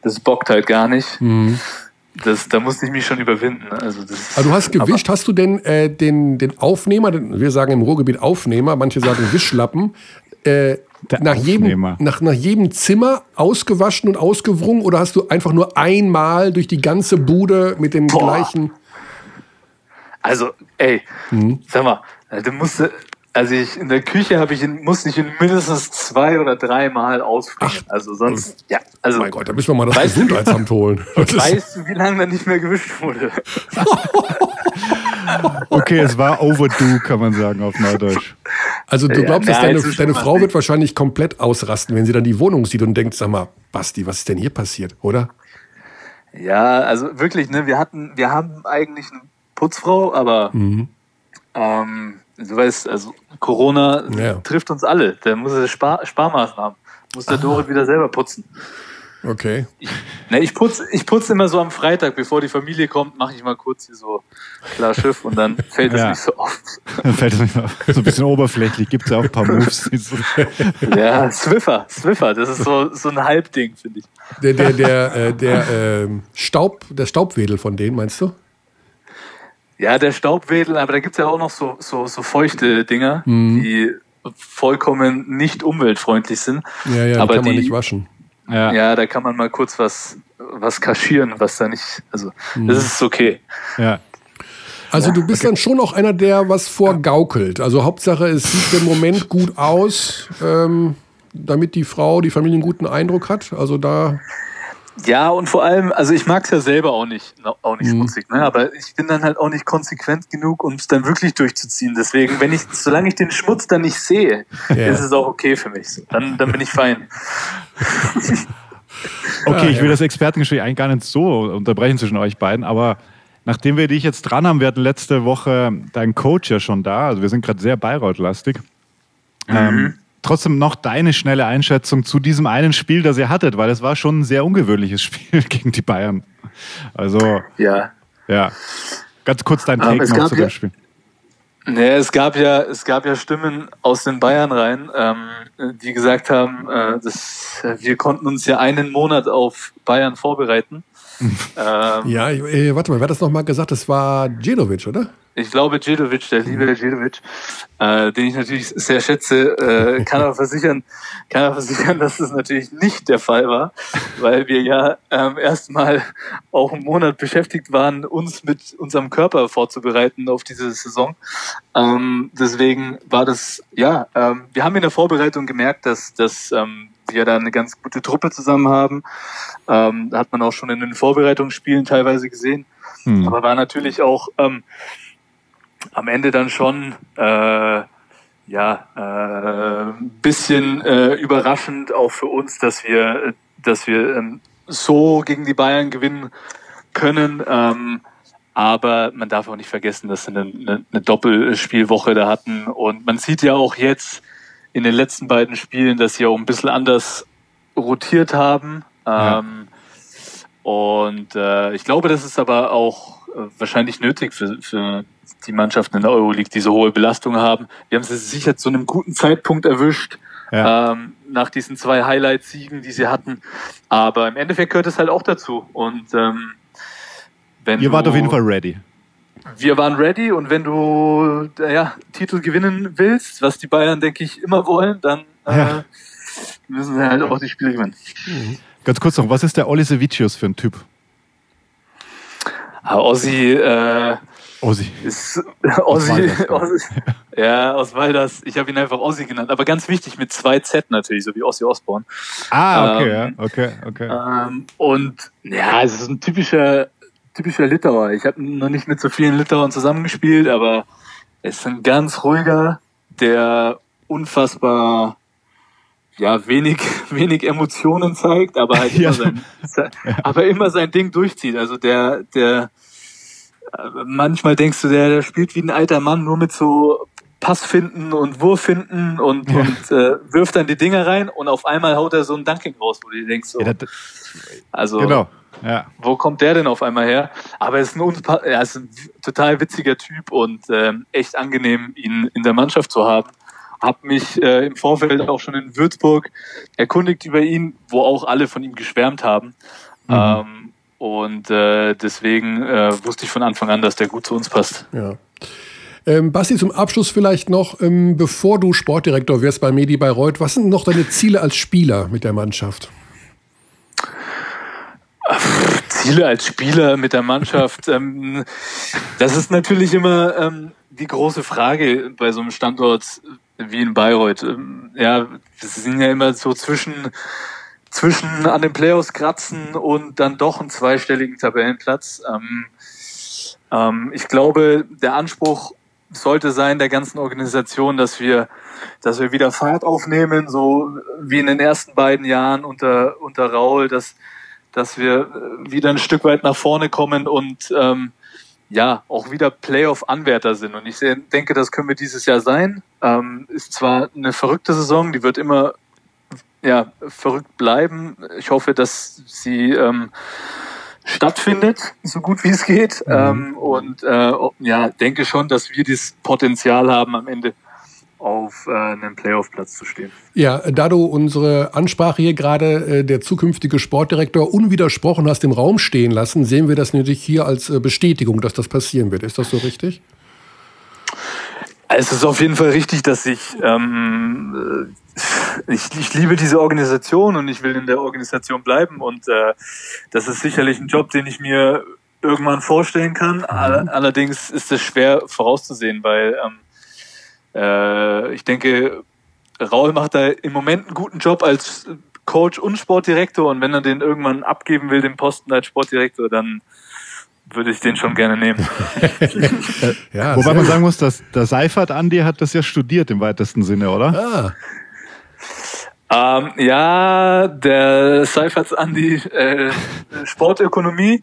das bockt halt gar nicht. Mhm. Das, da musste ich mich schon überwinden. Also, das also du hast gewischt, hast du denn äh, den, den Aufnehmer, den, wir sagen im Ruhrgebiet Aufnehmer, manche sagen Wischlappen, äh, nach, jedem, nach, nach jedem Zimmer ausgewaschen und ausgewrungen oder hast du einfach nur einmal durch die ganze Bude mit dem Boah. gleichen... Also, ey, mhm. sag mal, du musst... Also ich, in der Küche habe ich ihn, musste ich ihn mindestens zwei oder dreimal ausfliegen. Also sonst, ja. Also, mein Gott, da müssen wir mal das Gesundheitsamt holen. Weißt du, wie lange da nicht mehr gewischt wurde? Okay, es war overdue, kann man sagen, auf Neudeutsch. Also du glaubst, ja, nein, dass deine, deine Frau wird wahrscheinlich komplett ausrasten, wenn sie dann die Wohnung sieht und denkt, sag mal, Basti, was ist denn hier passiert, oder? Ja, also wirklich, ne, wir hatten, wir haben eigentlich eine Putzfrau, aber mhm. ähm, du weißt, also Corona ja. trifft uns alle. Da muss er Spar- Sparmaßnahmen. Muss der Dorit wieder selber putzen. Okay. Ich, ne, ich putze ich putz immer so am Freitag, bevor die Familie kommt, mache ich mal kurz hier so klar Schiff und dann fällt es ja. nicht so oft. Dann fällt es nicht so oft. So ein bisschen oberflächlich, gibt es ja auch ein paar Moves. Ja, Swiffer, Swiffer, das ist so, so ein Halbding, finde ich. Der, der, der, äh, der äh, Staub, der Staubwedel von denen, meinst du? Ja, der Staubwedel, aber da gibt es ja auch noch so, so, so feuchte Dinger, mhm. die vollkommen nicht umweltfreundlich sind. Ja, ja, aber die kann man die, nicht waschen. Ja. ja, da kann man mal kurz was, was kaschieren, was da nicht, also mhm. das ist okay. Ja. Also ja, du bist okay. dann schon auch einer, der was vorgaukelt. Also Hauptsache, es sieht im Moment gut aus, ähm, damit die Frau, die Familie einen guten Eindruck hat. Also da... Ja, und vor allem, also ich mag es ja selber auch nicht, auch nicht mhm. schmutzig, ne? Aber ich bin dann halt auch nicht konsequent genug, um es dann wirklich durchzuziehen. Deswegen, wenn ich, solange ich den Schmutz dann nicht sehe, yeah. ist es auch okay für mich. Dann, dann bin ich fein. Okay, ich will das Expertengespräch eigentlich gar nicht so unterbrechen zwischen euch beiden, aber nachdem wir dich jetzt dran haben, wir hatten letzte Woche deinen Coach ja schon da, also wir sind gerade sehr Bayreuth-lastig. Mhm. Ähm, Trotzdem noch deine schnelle Einschätzung zu diesem einen Spiel, das ihr hattet, weil es war schon ein sehr ungewöhnliches Spiel gegen die Bayern. Also, ja. ja. Ganz kurz dein Take noch zu ja, dem Spiel. Nee, es gab ja, es gab ja Stimmen aus den Bayern rein, ähm, die gesagt haben, äh, dass, wir konnten uns ja einen Monat auf Bayern vorbereiten. ähm, ja, äh, warte mal, wer hat das nochmal gesagt? Das war Djedovic, oder? Ich glaube, Djedovic, der liebe Herr Djedovic, äh, den ich natürlich sehr schätze, äh, kann aber versichern, kann aber versichern, dass das natürlich nicht der Fall war, weil wir ja ähm, erstmal auch einen Monat beschäftigt waren, uns mit unserem Körper vorzubereiten auf diese Saison. Ähm, deswegen war das, ja, ähm, wir haben in der Vorbereitung gemerkt, dass, dass ähm, wir da eine ganz gute Truppe zusammen haben. Ähm, hat man auch schon in den Vorbereitungsspielen teilweise gesehen. Hm. Aber war natürlich auch... Ähm, am Ende dann schon äh, ja äh, ein bisschen äh, überraschend auch für uns, dass wir dass wir ähm, so gegen die Bayern gewinnen können. Ähm, aber man darf auch nicht vergessen, dass wir eine, eine, eine Doppelspielwoche da hatten. Und man sieht ja auch jetzt in den letzten beiden Spielen, dass sie auch ein bisschen anders rotiert haben. Ähm, ja. Und äh, ich glaube, das ist aber auch äh, wahrscheinlich nötig für, für die Mannschaften in der Euroleague, die so hohe Belastungen haben. Wir haben sie sicher zu einem guten Zeitpunkt erwischt, ja. ähm, nach diesen zwei Highlight-Siegen, die sie hatten. Aber im Endeffekt gehört es halt auch dazu. Und ähm, wenn Ihr wart du, auf jeden Fall ready. Wir waren ready und wenn du ja, Titel gewinnen willst, was die Bayern, denke ich, immer wollen, dann äh, ja. müssen sie halt auch die Spiele gewinnen. Mhm. Ganz kurz noch, was ist der Oli Sevicius für ein Typ? Ossi, äh, Ossi. Ist, Ossi, Ossi, Ossi. Ja, aus Walders. Ich habe ihn einfach Ossi genannt, aber ganz wichtig mit zwei Z natürlich, so wie Ossi Osborn. Ah, okay, ähm, ja. okay, okay. Ähm, und ja, es ist ein typischer, typischer Litauer. Ich habe noch nicht mit so vielen Litauern zusammengespielt, aber es ist ein ganz ruhiger, der unfassbar ja wenig, wenig Emotionen zeigt, aber halt immer sein, sein, aber immer sein Ding durchzieht. Also der, der manchmal denkst du, der, der spielt wie ein alter Mann, nur mit so Passfinden und Wurffinden und, ja. und äh, wirft dann die Dinger rein und auf einmal haut er so ein Dunking raus, wo du denkst, so, ja, das, also genau. ja. wo kommt der denn auf einmal her? Aber er ist ein, unpa- ja, ist ein total witziger Typ und ähm, echt angenehm, ihn in der Mannschaft zu haben. Hab mich äh, im Vorfeld auch schon in Würzburg erkundigt über ihn, wo auch alle von ihm geschwärmt haben. Mhm. Ähm, Und äh, deswegen äh, wusste ich von Anfang an, dass der gut zu uns passt. Ja. Ähm, Basti, zum Abschluss vielleicht noch, ähm, bevor du Sportdirektor wirst bei Medi Bayreuth, was sind noch deine Ziele als Spieler mit der Mannschaft? Ach, Ziele als Spieler mit der Mannschaft, ähm, das ist natürlich immer ähm, die große Frage bei so einem Standort wie in Bayreuth. Ähm, ja, das sind ja immer so zwischen... zwischen an den Playoffs kratzen und dann doch einen zweistelligen Tabellenplatz. Ähm, ähm, ich glaube, der Anspruch sollte sein der ganzen Organisation, dass wir, dass wir wieder Fahrt aufnehmen, so wie in den ersten beiden Jahren unter unter Raoul, dass dass wir wieder ein Stück weit nach vorne kommen und ähm, ja auch wieder Playoff-Anwärter sind. Und ich denke, das können wir dieses Jahr sein. Ähm, ist zwar eine verrückte Saison, die wird immer ja, verrückt bleiben. Ich hoffe, dass sie ähm, stattfindet, so gut wie es geht. Mhm. Ähm, und äh, ja, denke schon, dass wir das Potenzial haben, am Ende auf äh, einem Playoff-Platz zu stehen. Ja, da du unsere Ansprache hier gerade äh, der zukünftige Sportdirektor unwidersprochen hast im Raum stehen lassen, sehen wir das natürlich hier als äh, Bestätigung, dass das passieren wird. Ist das so richtig? Es ist auf jeden Fall richtig, dass ich, ähm, ich, ich liebe diese Organisation und ich will in der Organisation bleiben und äh, das ist sicherlich ein Job, den ich mir irgendwann vorstellen kann. All, allerdings ist es schwer vorauszusehen, weil ähm, ich denke, Raoul macht da im Moment einen guten Job als Coach und Sportdirektor und wenn er den irgendwann abgeben will, den Posten als Sportdirektor, dann würde ich den schon gerne nehmen. Ja, wobei man sagen muss, dass der Seifert Andi hat das ja studiert im weitesten Sinne, oder? Ah. Ähm, ja, der Seifert Andi äh, Sportökonomie.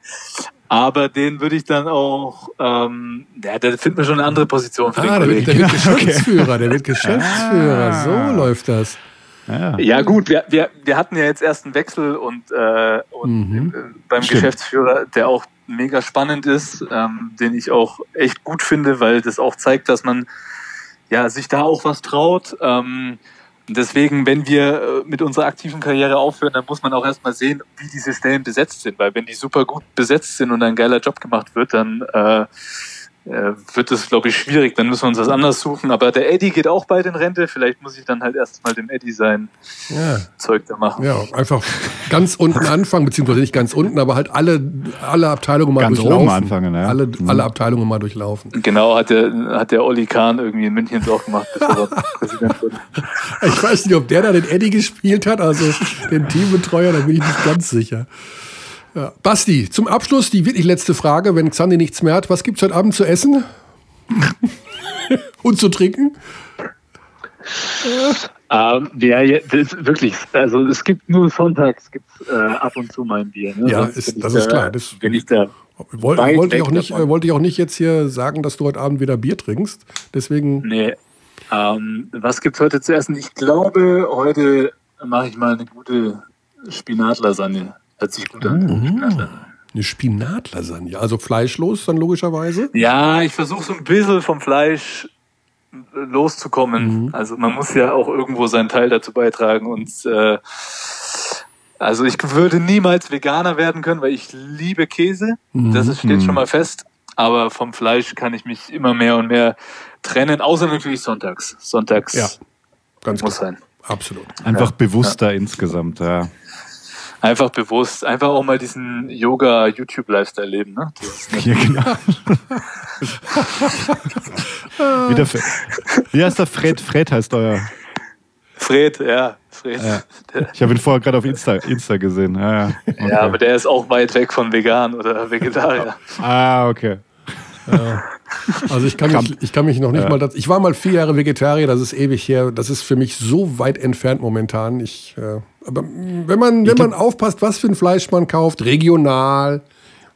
Aber den würde ich dann auch, ähm, ja, da findet man schon eine andere Position für ah, den Kollegen. Der wird, der wird Geschäftsführer, der wird Geschäftsführer, so läuft das. Ja, ja gut, wir, wir, wir hatten ja jetzt erst einen Wechsel und, äh, und mhm. beim Stimmt. Geschäftsführer, der auch mega spannend ist, ähm, den ich auch echt gut finde, weil das auch zeigt, dass man ja, sich da auch was traut. Ähm, Deswegen, wenn wir mit unserer aktiven Karriere aufhören, dann muss man auch erstmal sehen, wie diese Stellen besetzt sind. Weil wenn die super gut besetzt sind und ein geiler Job gemacht wird, dann äh, wird das, glaube ich, schwierig. Dann müssen wir uns was anderes suchen. Aber der Eddie geht auch bald in Rente. Vielleicht muss ich dann halt erstmal dem Eddie sein ja. Zeug da machen. Ja, einfach ganz unten anfangen, beziehungsweise nicht ganz unten, aber halt alle, alle Abteilungen mal ganz durchlaufen. Ganz oben anfangen, ja. Alle, mhm. alle Abteilungen mal durchlaufen. Genau, hat der, hat der Oli Kahn irgendwie in München auch gemacht, bis er Präsident wurde. Ich weiß nicht, ob der da den Eddie gespielt hat, also den Teambetreuer, da bin ich nicht ganz sicher. Ja. Basti, zum Abschluss die wirklich letzte Frage, wenn Xandi nichts mehr hat. Was gibt's heute Abend zu essen? Und zu trinken? Ähm, ja, ja das, wirklich. Also es gibt nur sonntags, gibt's äh, ab und zu mal ein Bier. Ne? Ja, ist, das da, ist klar. Das bin ich da. Wollte, wollte, ich auch nicht, wollte ich auch nicht jetzt hier sagen, dass du heute Abend wieder Bier trinkst. Deswegen. Nee. Ähm, was gibt's heute zu essen? Ich glaube, heute mache ich mal eine gute Spinatlasagne. Hört sich gut an. Mhm. Spinatlasagne. Eine Spinatlasagne, also fleischlos dann logischerweise? Ja, ich versuche so ein bisschen vom Fleisch loszukommen. Mhm. Also man muss ja auch irgendwo seinen Teil dazu beitragen. Und äh, also ich würde niemals Veganer werden können, weil ich liebe Käse. Mhm. Das steht schon mal fest. Aber vom Fleisch kann ich mich immer mehr und mehr trennen, außer natürlich sonntags. Sonntags ja, ganz muss klar. sein. Absolut. Einfach ja. bewusster ja. insgesamt, ja. Einfach bewusst, einfach auch mal diesen Yoga-YouTube-Lifestyle leben, ne? Ja, genau. Wie, der Wie heißt der Fred? Fred heißt euer. Fred, ja. Fred. Ja. Ich habe ihn vorher gerade auf Insta, Insta gesehen. Ja, ja. Okay. Ja, aber der ist auch weit weg von Vegan oder Vegetarier. Ah, okay. Ja. Also ich kann, mich, ich kann mich noch nicht ja. mal... Ich war mal vier Jahre Vegetarier, das ist ewig her. Das ist für mich so weit entfernt momentan. Ich, äh, aber wenn man, wenn man aufpasst, was für ein Fleisch man kauft, regional,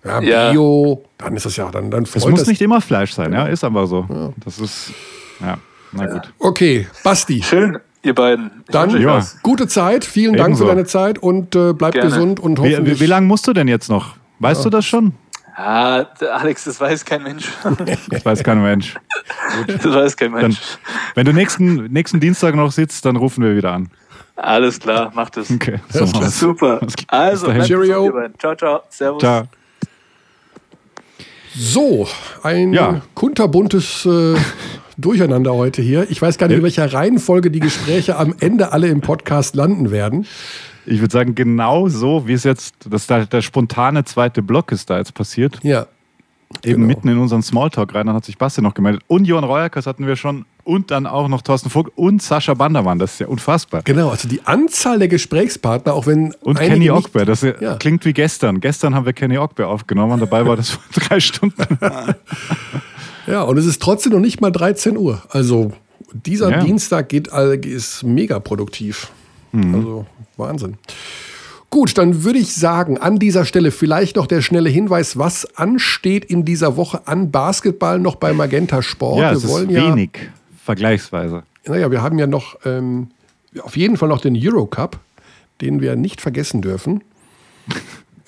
ja, Bio, ja. dann ist das ja... Dann, dann es muss das. Nicht immer Fleisch sein, ja, ist aber so. Ja. Das ist... Ja, na gut. Okay, Basti. Schön, ihr beiden. Ich dann ja. gute Zeit, vielen Ebenso. Dank für deine Zeit und äh, bleib Gerne. Gesund. Und hoffentlich. Wie, wie, wie lange musst du denn jetzt noch? Weißt ja. du das schon? Ah, Alex, das weiß kein Mensch. Das weiß kein Mensch. Gut. Das weiß kein Mensch. Dann, wenn du nächsten, nächsten Dienstag noch sitzt, dann rufen wir wieder an. Alles klar, mach das. Okay, das so das. Super. Also, Cheerio. Ciao, ciao. Servus. Ciao. So, ein ja. kunterbuntes äh, Durcheinander heute hier. Ich weiß gar nicht, in welcher Reihenfolge die Gespräche am Ende alle im Podcast landen werden. Ich würde sagen, genau so, wie es jetzt, dass da der spontane zweite Block ist da jetzt passiert. Ja. Eben genau. Mitten in unseren Smalltalk rein, dann hat sich Basti noch gemeldet. Und Johann Reuerkass hatten wir schon und dann auch noch Thorsten Vogt und Sascha Bandermann. Das ist ja unfassbar. Genau, also die Anzahl der Gesprächspartner, auch wenn. Und Kenny Ogbe, das ja. klingt wie gestern. Gestern haben wir Kenny Ogbe aufgenommen und dabei war das vor drei Stunden. Ja, und es ist trotzdem noch nicht mal dreizehn Uhr. Also dieser ja. Dienstag geht, ist mega produktiv. Mhm. Also. Wahnsinn. Gut, dann würde ich sagen, an dieser Stelle vielleicht noch der schnelle Hinweis, was ansteht in dieser Woche an Basketball noch bei Magenta Sport. Ja, es wir wollen ist ja, wenig, vergleichsweise. Naja, wir haben ja noch ähm, auf jeden Fall noch den Eurocup. den wir nicht vergessen dürfen.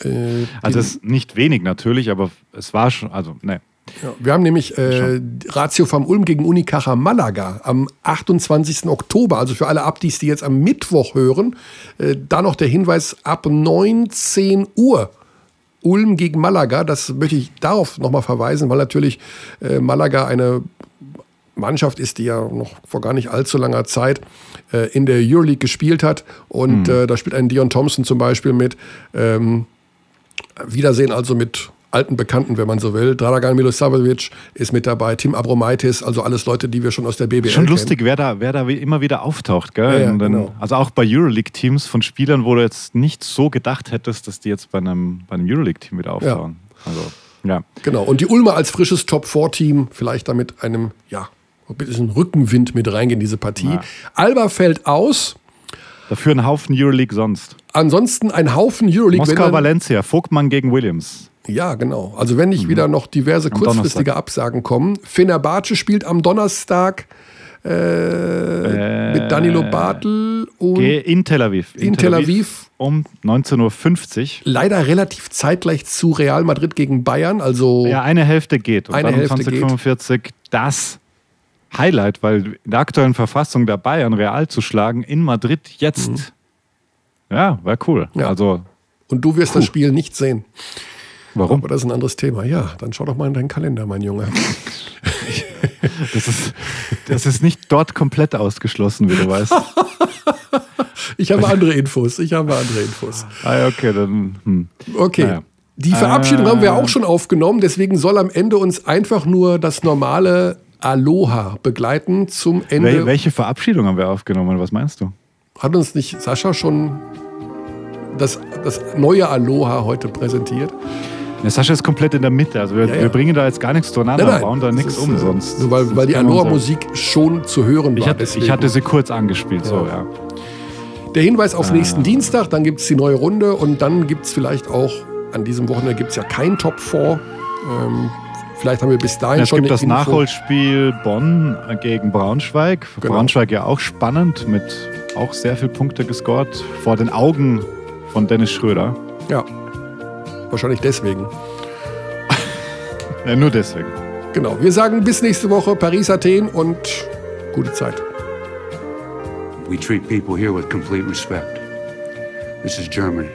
Äh, also es ist nicht wenig natürlich, aber es war schon, also ne. Ja, wir haben nämlich äh, Ratio vom Ulm gegen Unicaja Malaga am achtundzwanzigsten Oktober, also für alle Abdis, die jetzt am Mittwoch hören, äh, da noch der Hinweis ab neunzehn Uhr. Ulm gegen Malaga, das möchte ich darauf nochmal verweisen, weil natürlich äh, Malaga eine Mannschaft ist, die ja noch vor gar nicht allzu langer Zeit äh, in der Euroleague gespielt hat. Und mhm. äh, da spielt ein Dion Thompson zum Beispiel mit. Ähm, Wiedersehen also mit alten Bekannten, wenn man so will. Dragan Milosavljevic ist mit dabei, Tim Abromaitis, also alles Leute, die wir schon aus der B B L kennen. Schon lustig, wer da, wer da immer wieder auftaucht, gell? Ja, ja, den, genau. Also auch bei Euroleague-Teams von Spielern, wo du jetzt nicht so gedacht hättest, dass die jetzt bei einem, bei einem Euroleague-Team wieder auftauchen. Ja. Also, ja. Genau, und die Ulmer als frisches Top vier Team, vielleicht damit einem, ja, ein bisschen Rückenwind mit reingehen, diese Partie. Ja. Alba fällt aus. Dafür ein Haufen Euroleague sonst. Ansonsten ein Haufen Euroleague. Moskau-Valencia, Vogtmann gegen Williams. Ja, genau. Also wenn nicht mhm. wieder noch diverse am kurzfristige Donnerstag. Absagen kommen. Fenerbahce spielt am Donnerstag äh, äh, mit Danilo Bartel und in Tel Aviv. In, in Tel Aviv. Um neunzehn Uhr fünfzig. Leider relativ zeitgleich zu Real Madrid gegen Bayern. Also ja, eine Hälfte geht. Und eine Hälfte geht. fünfundvierzig das Highlight, weil in der aktuellen Verfassung der Bayern Real zu schlagen in Madrid jetzt. Mhm. Ja, war cool. Ja. Also, und du wirst puh. Das Spiel nicht sehen. Warum? Aber das ist ein anderes Thema. Ja, dann schau doch mal in deinen Kalender, mein Junge. Das ist, das ist nicht dort komplett ausgeschlossen, wie du weißt. Ich habe andere Infos. Ich habe andere Infos. Ah, okay, dann. Hm. Okay. Naja. Die Verabschiedung äh, haben wir auch schon aufgenommen. Deswegen soll am Ende uns einfach nur das normale Aloha begleiten zum Ende. Wel- welche Verabschiedung haben wir aufgenommen? Was meinst du? Hat uns nicht Sascha schon das, das neue Aloha heute präsentiert? Ja, Sascha ist komplett in der Mitte, also wir, ja, ja. wir bringen da jetzt gar nichts durcheinander, nein, nein. bauen da nichts um äh, sonst. So, weil, sonst weil die Aloha-Musik schon zu hören war. Ich hatte, ich hatte sie kurz angespielt, ja. so ja. Der Hinweis auf äh. nächsten Dienstag, dann gibt es die neue Runde und dann gibt es vielleicht auch, an diesem Wochenende gibt es ja kein Top vier. Ähm, vielleicht haben wir bis dahin ja, schon eine Info. Es gibt das Nachholspiel Bonn gegen Braunschweig. Genau. Braunschweig ja auch spannend, mit auch sehr viele Punkte gescored, vor den Augen von Dennis Schröder. Ja. Wahrscheinlich deswegen. Ja, nur deswegen. Genau. Wir sagen bis nächste Woche, Paris, Athen und gute Zeit. We treat people here with complete respect. This is Germany.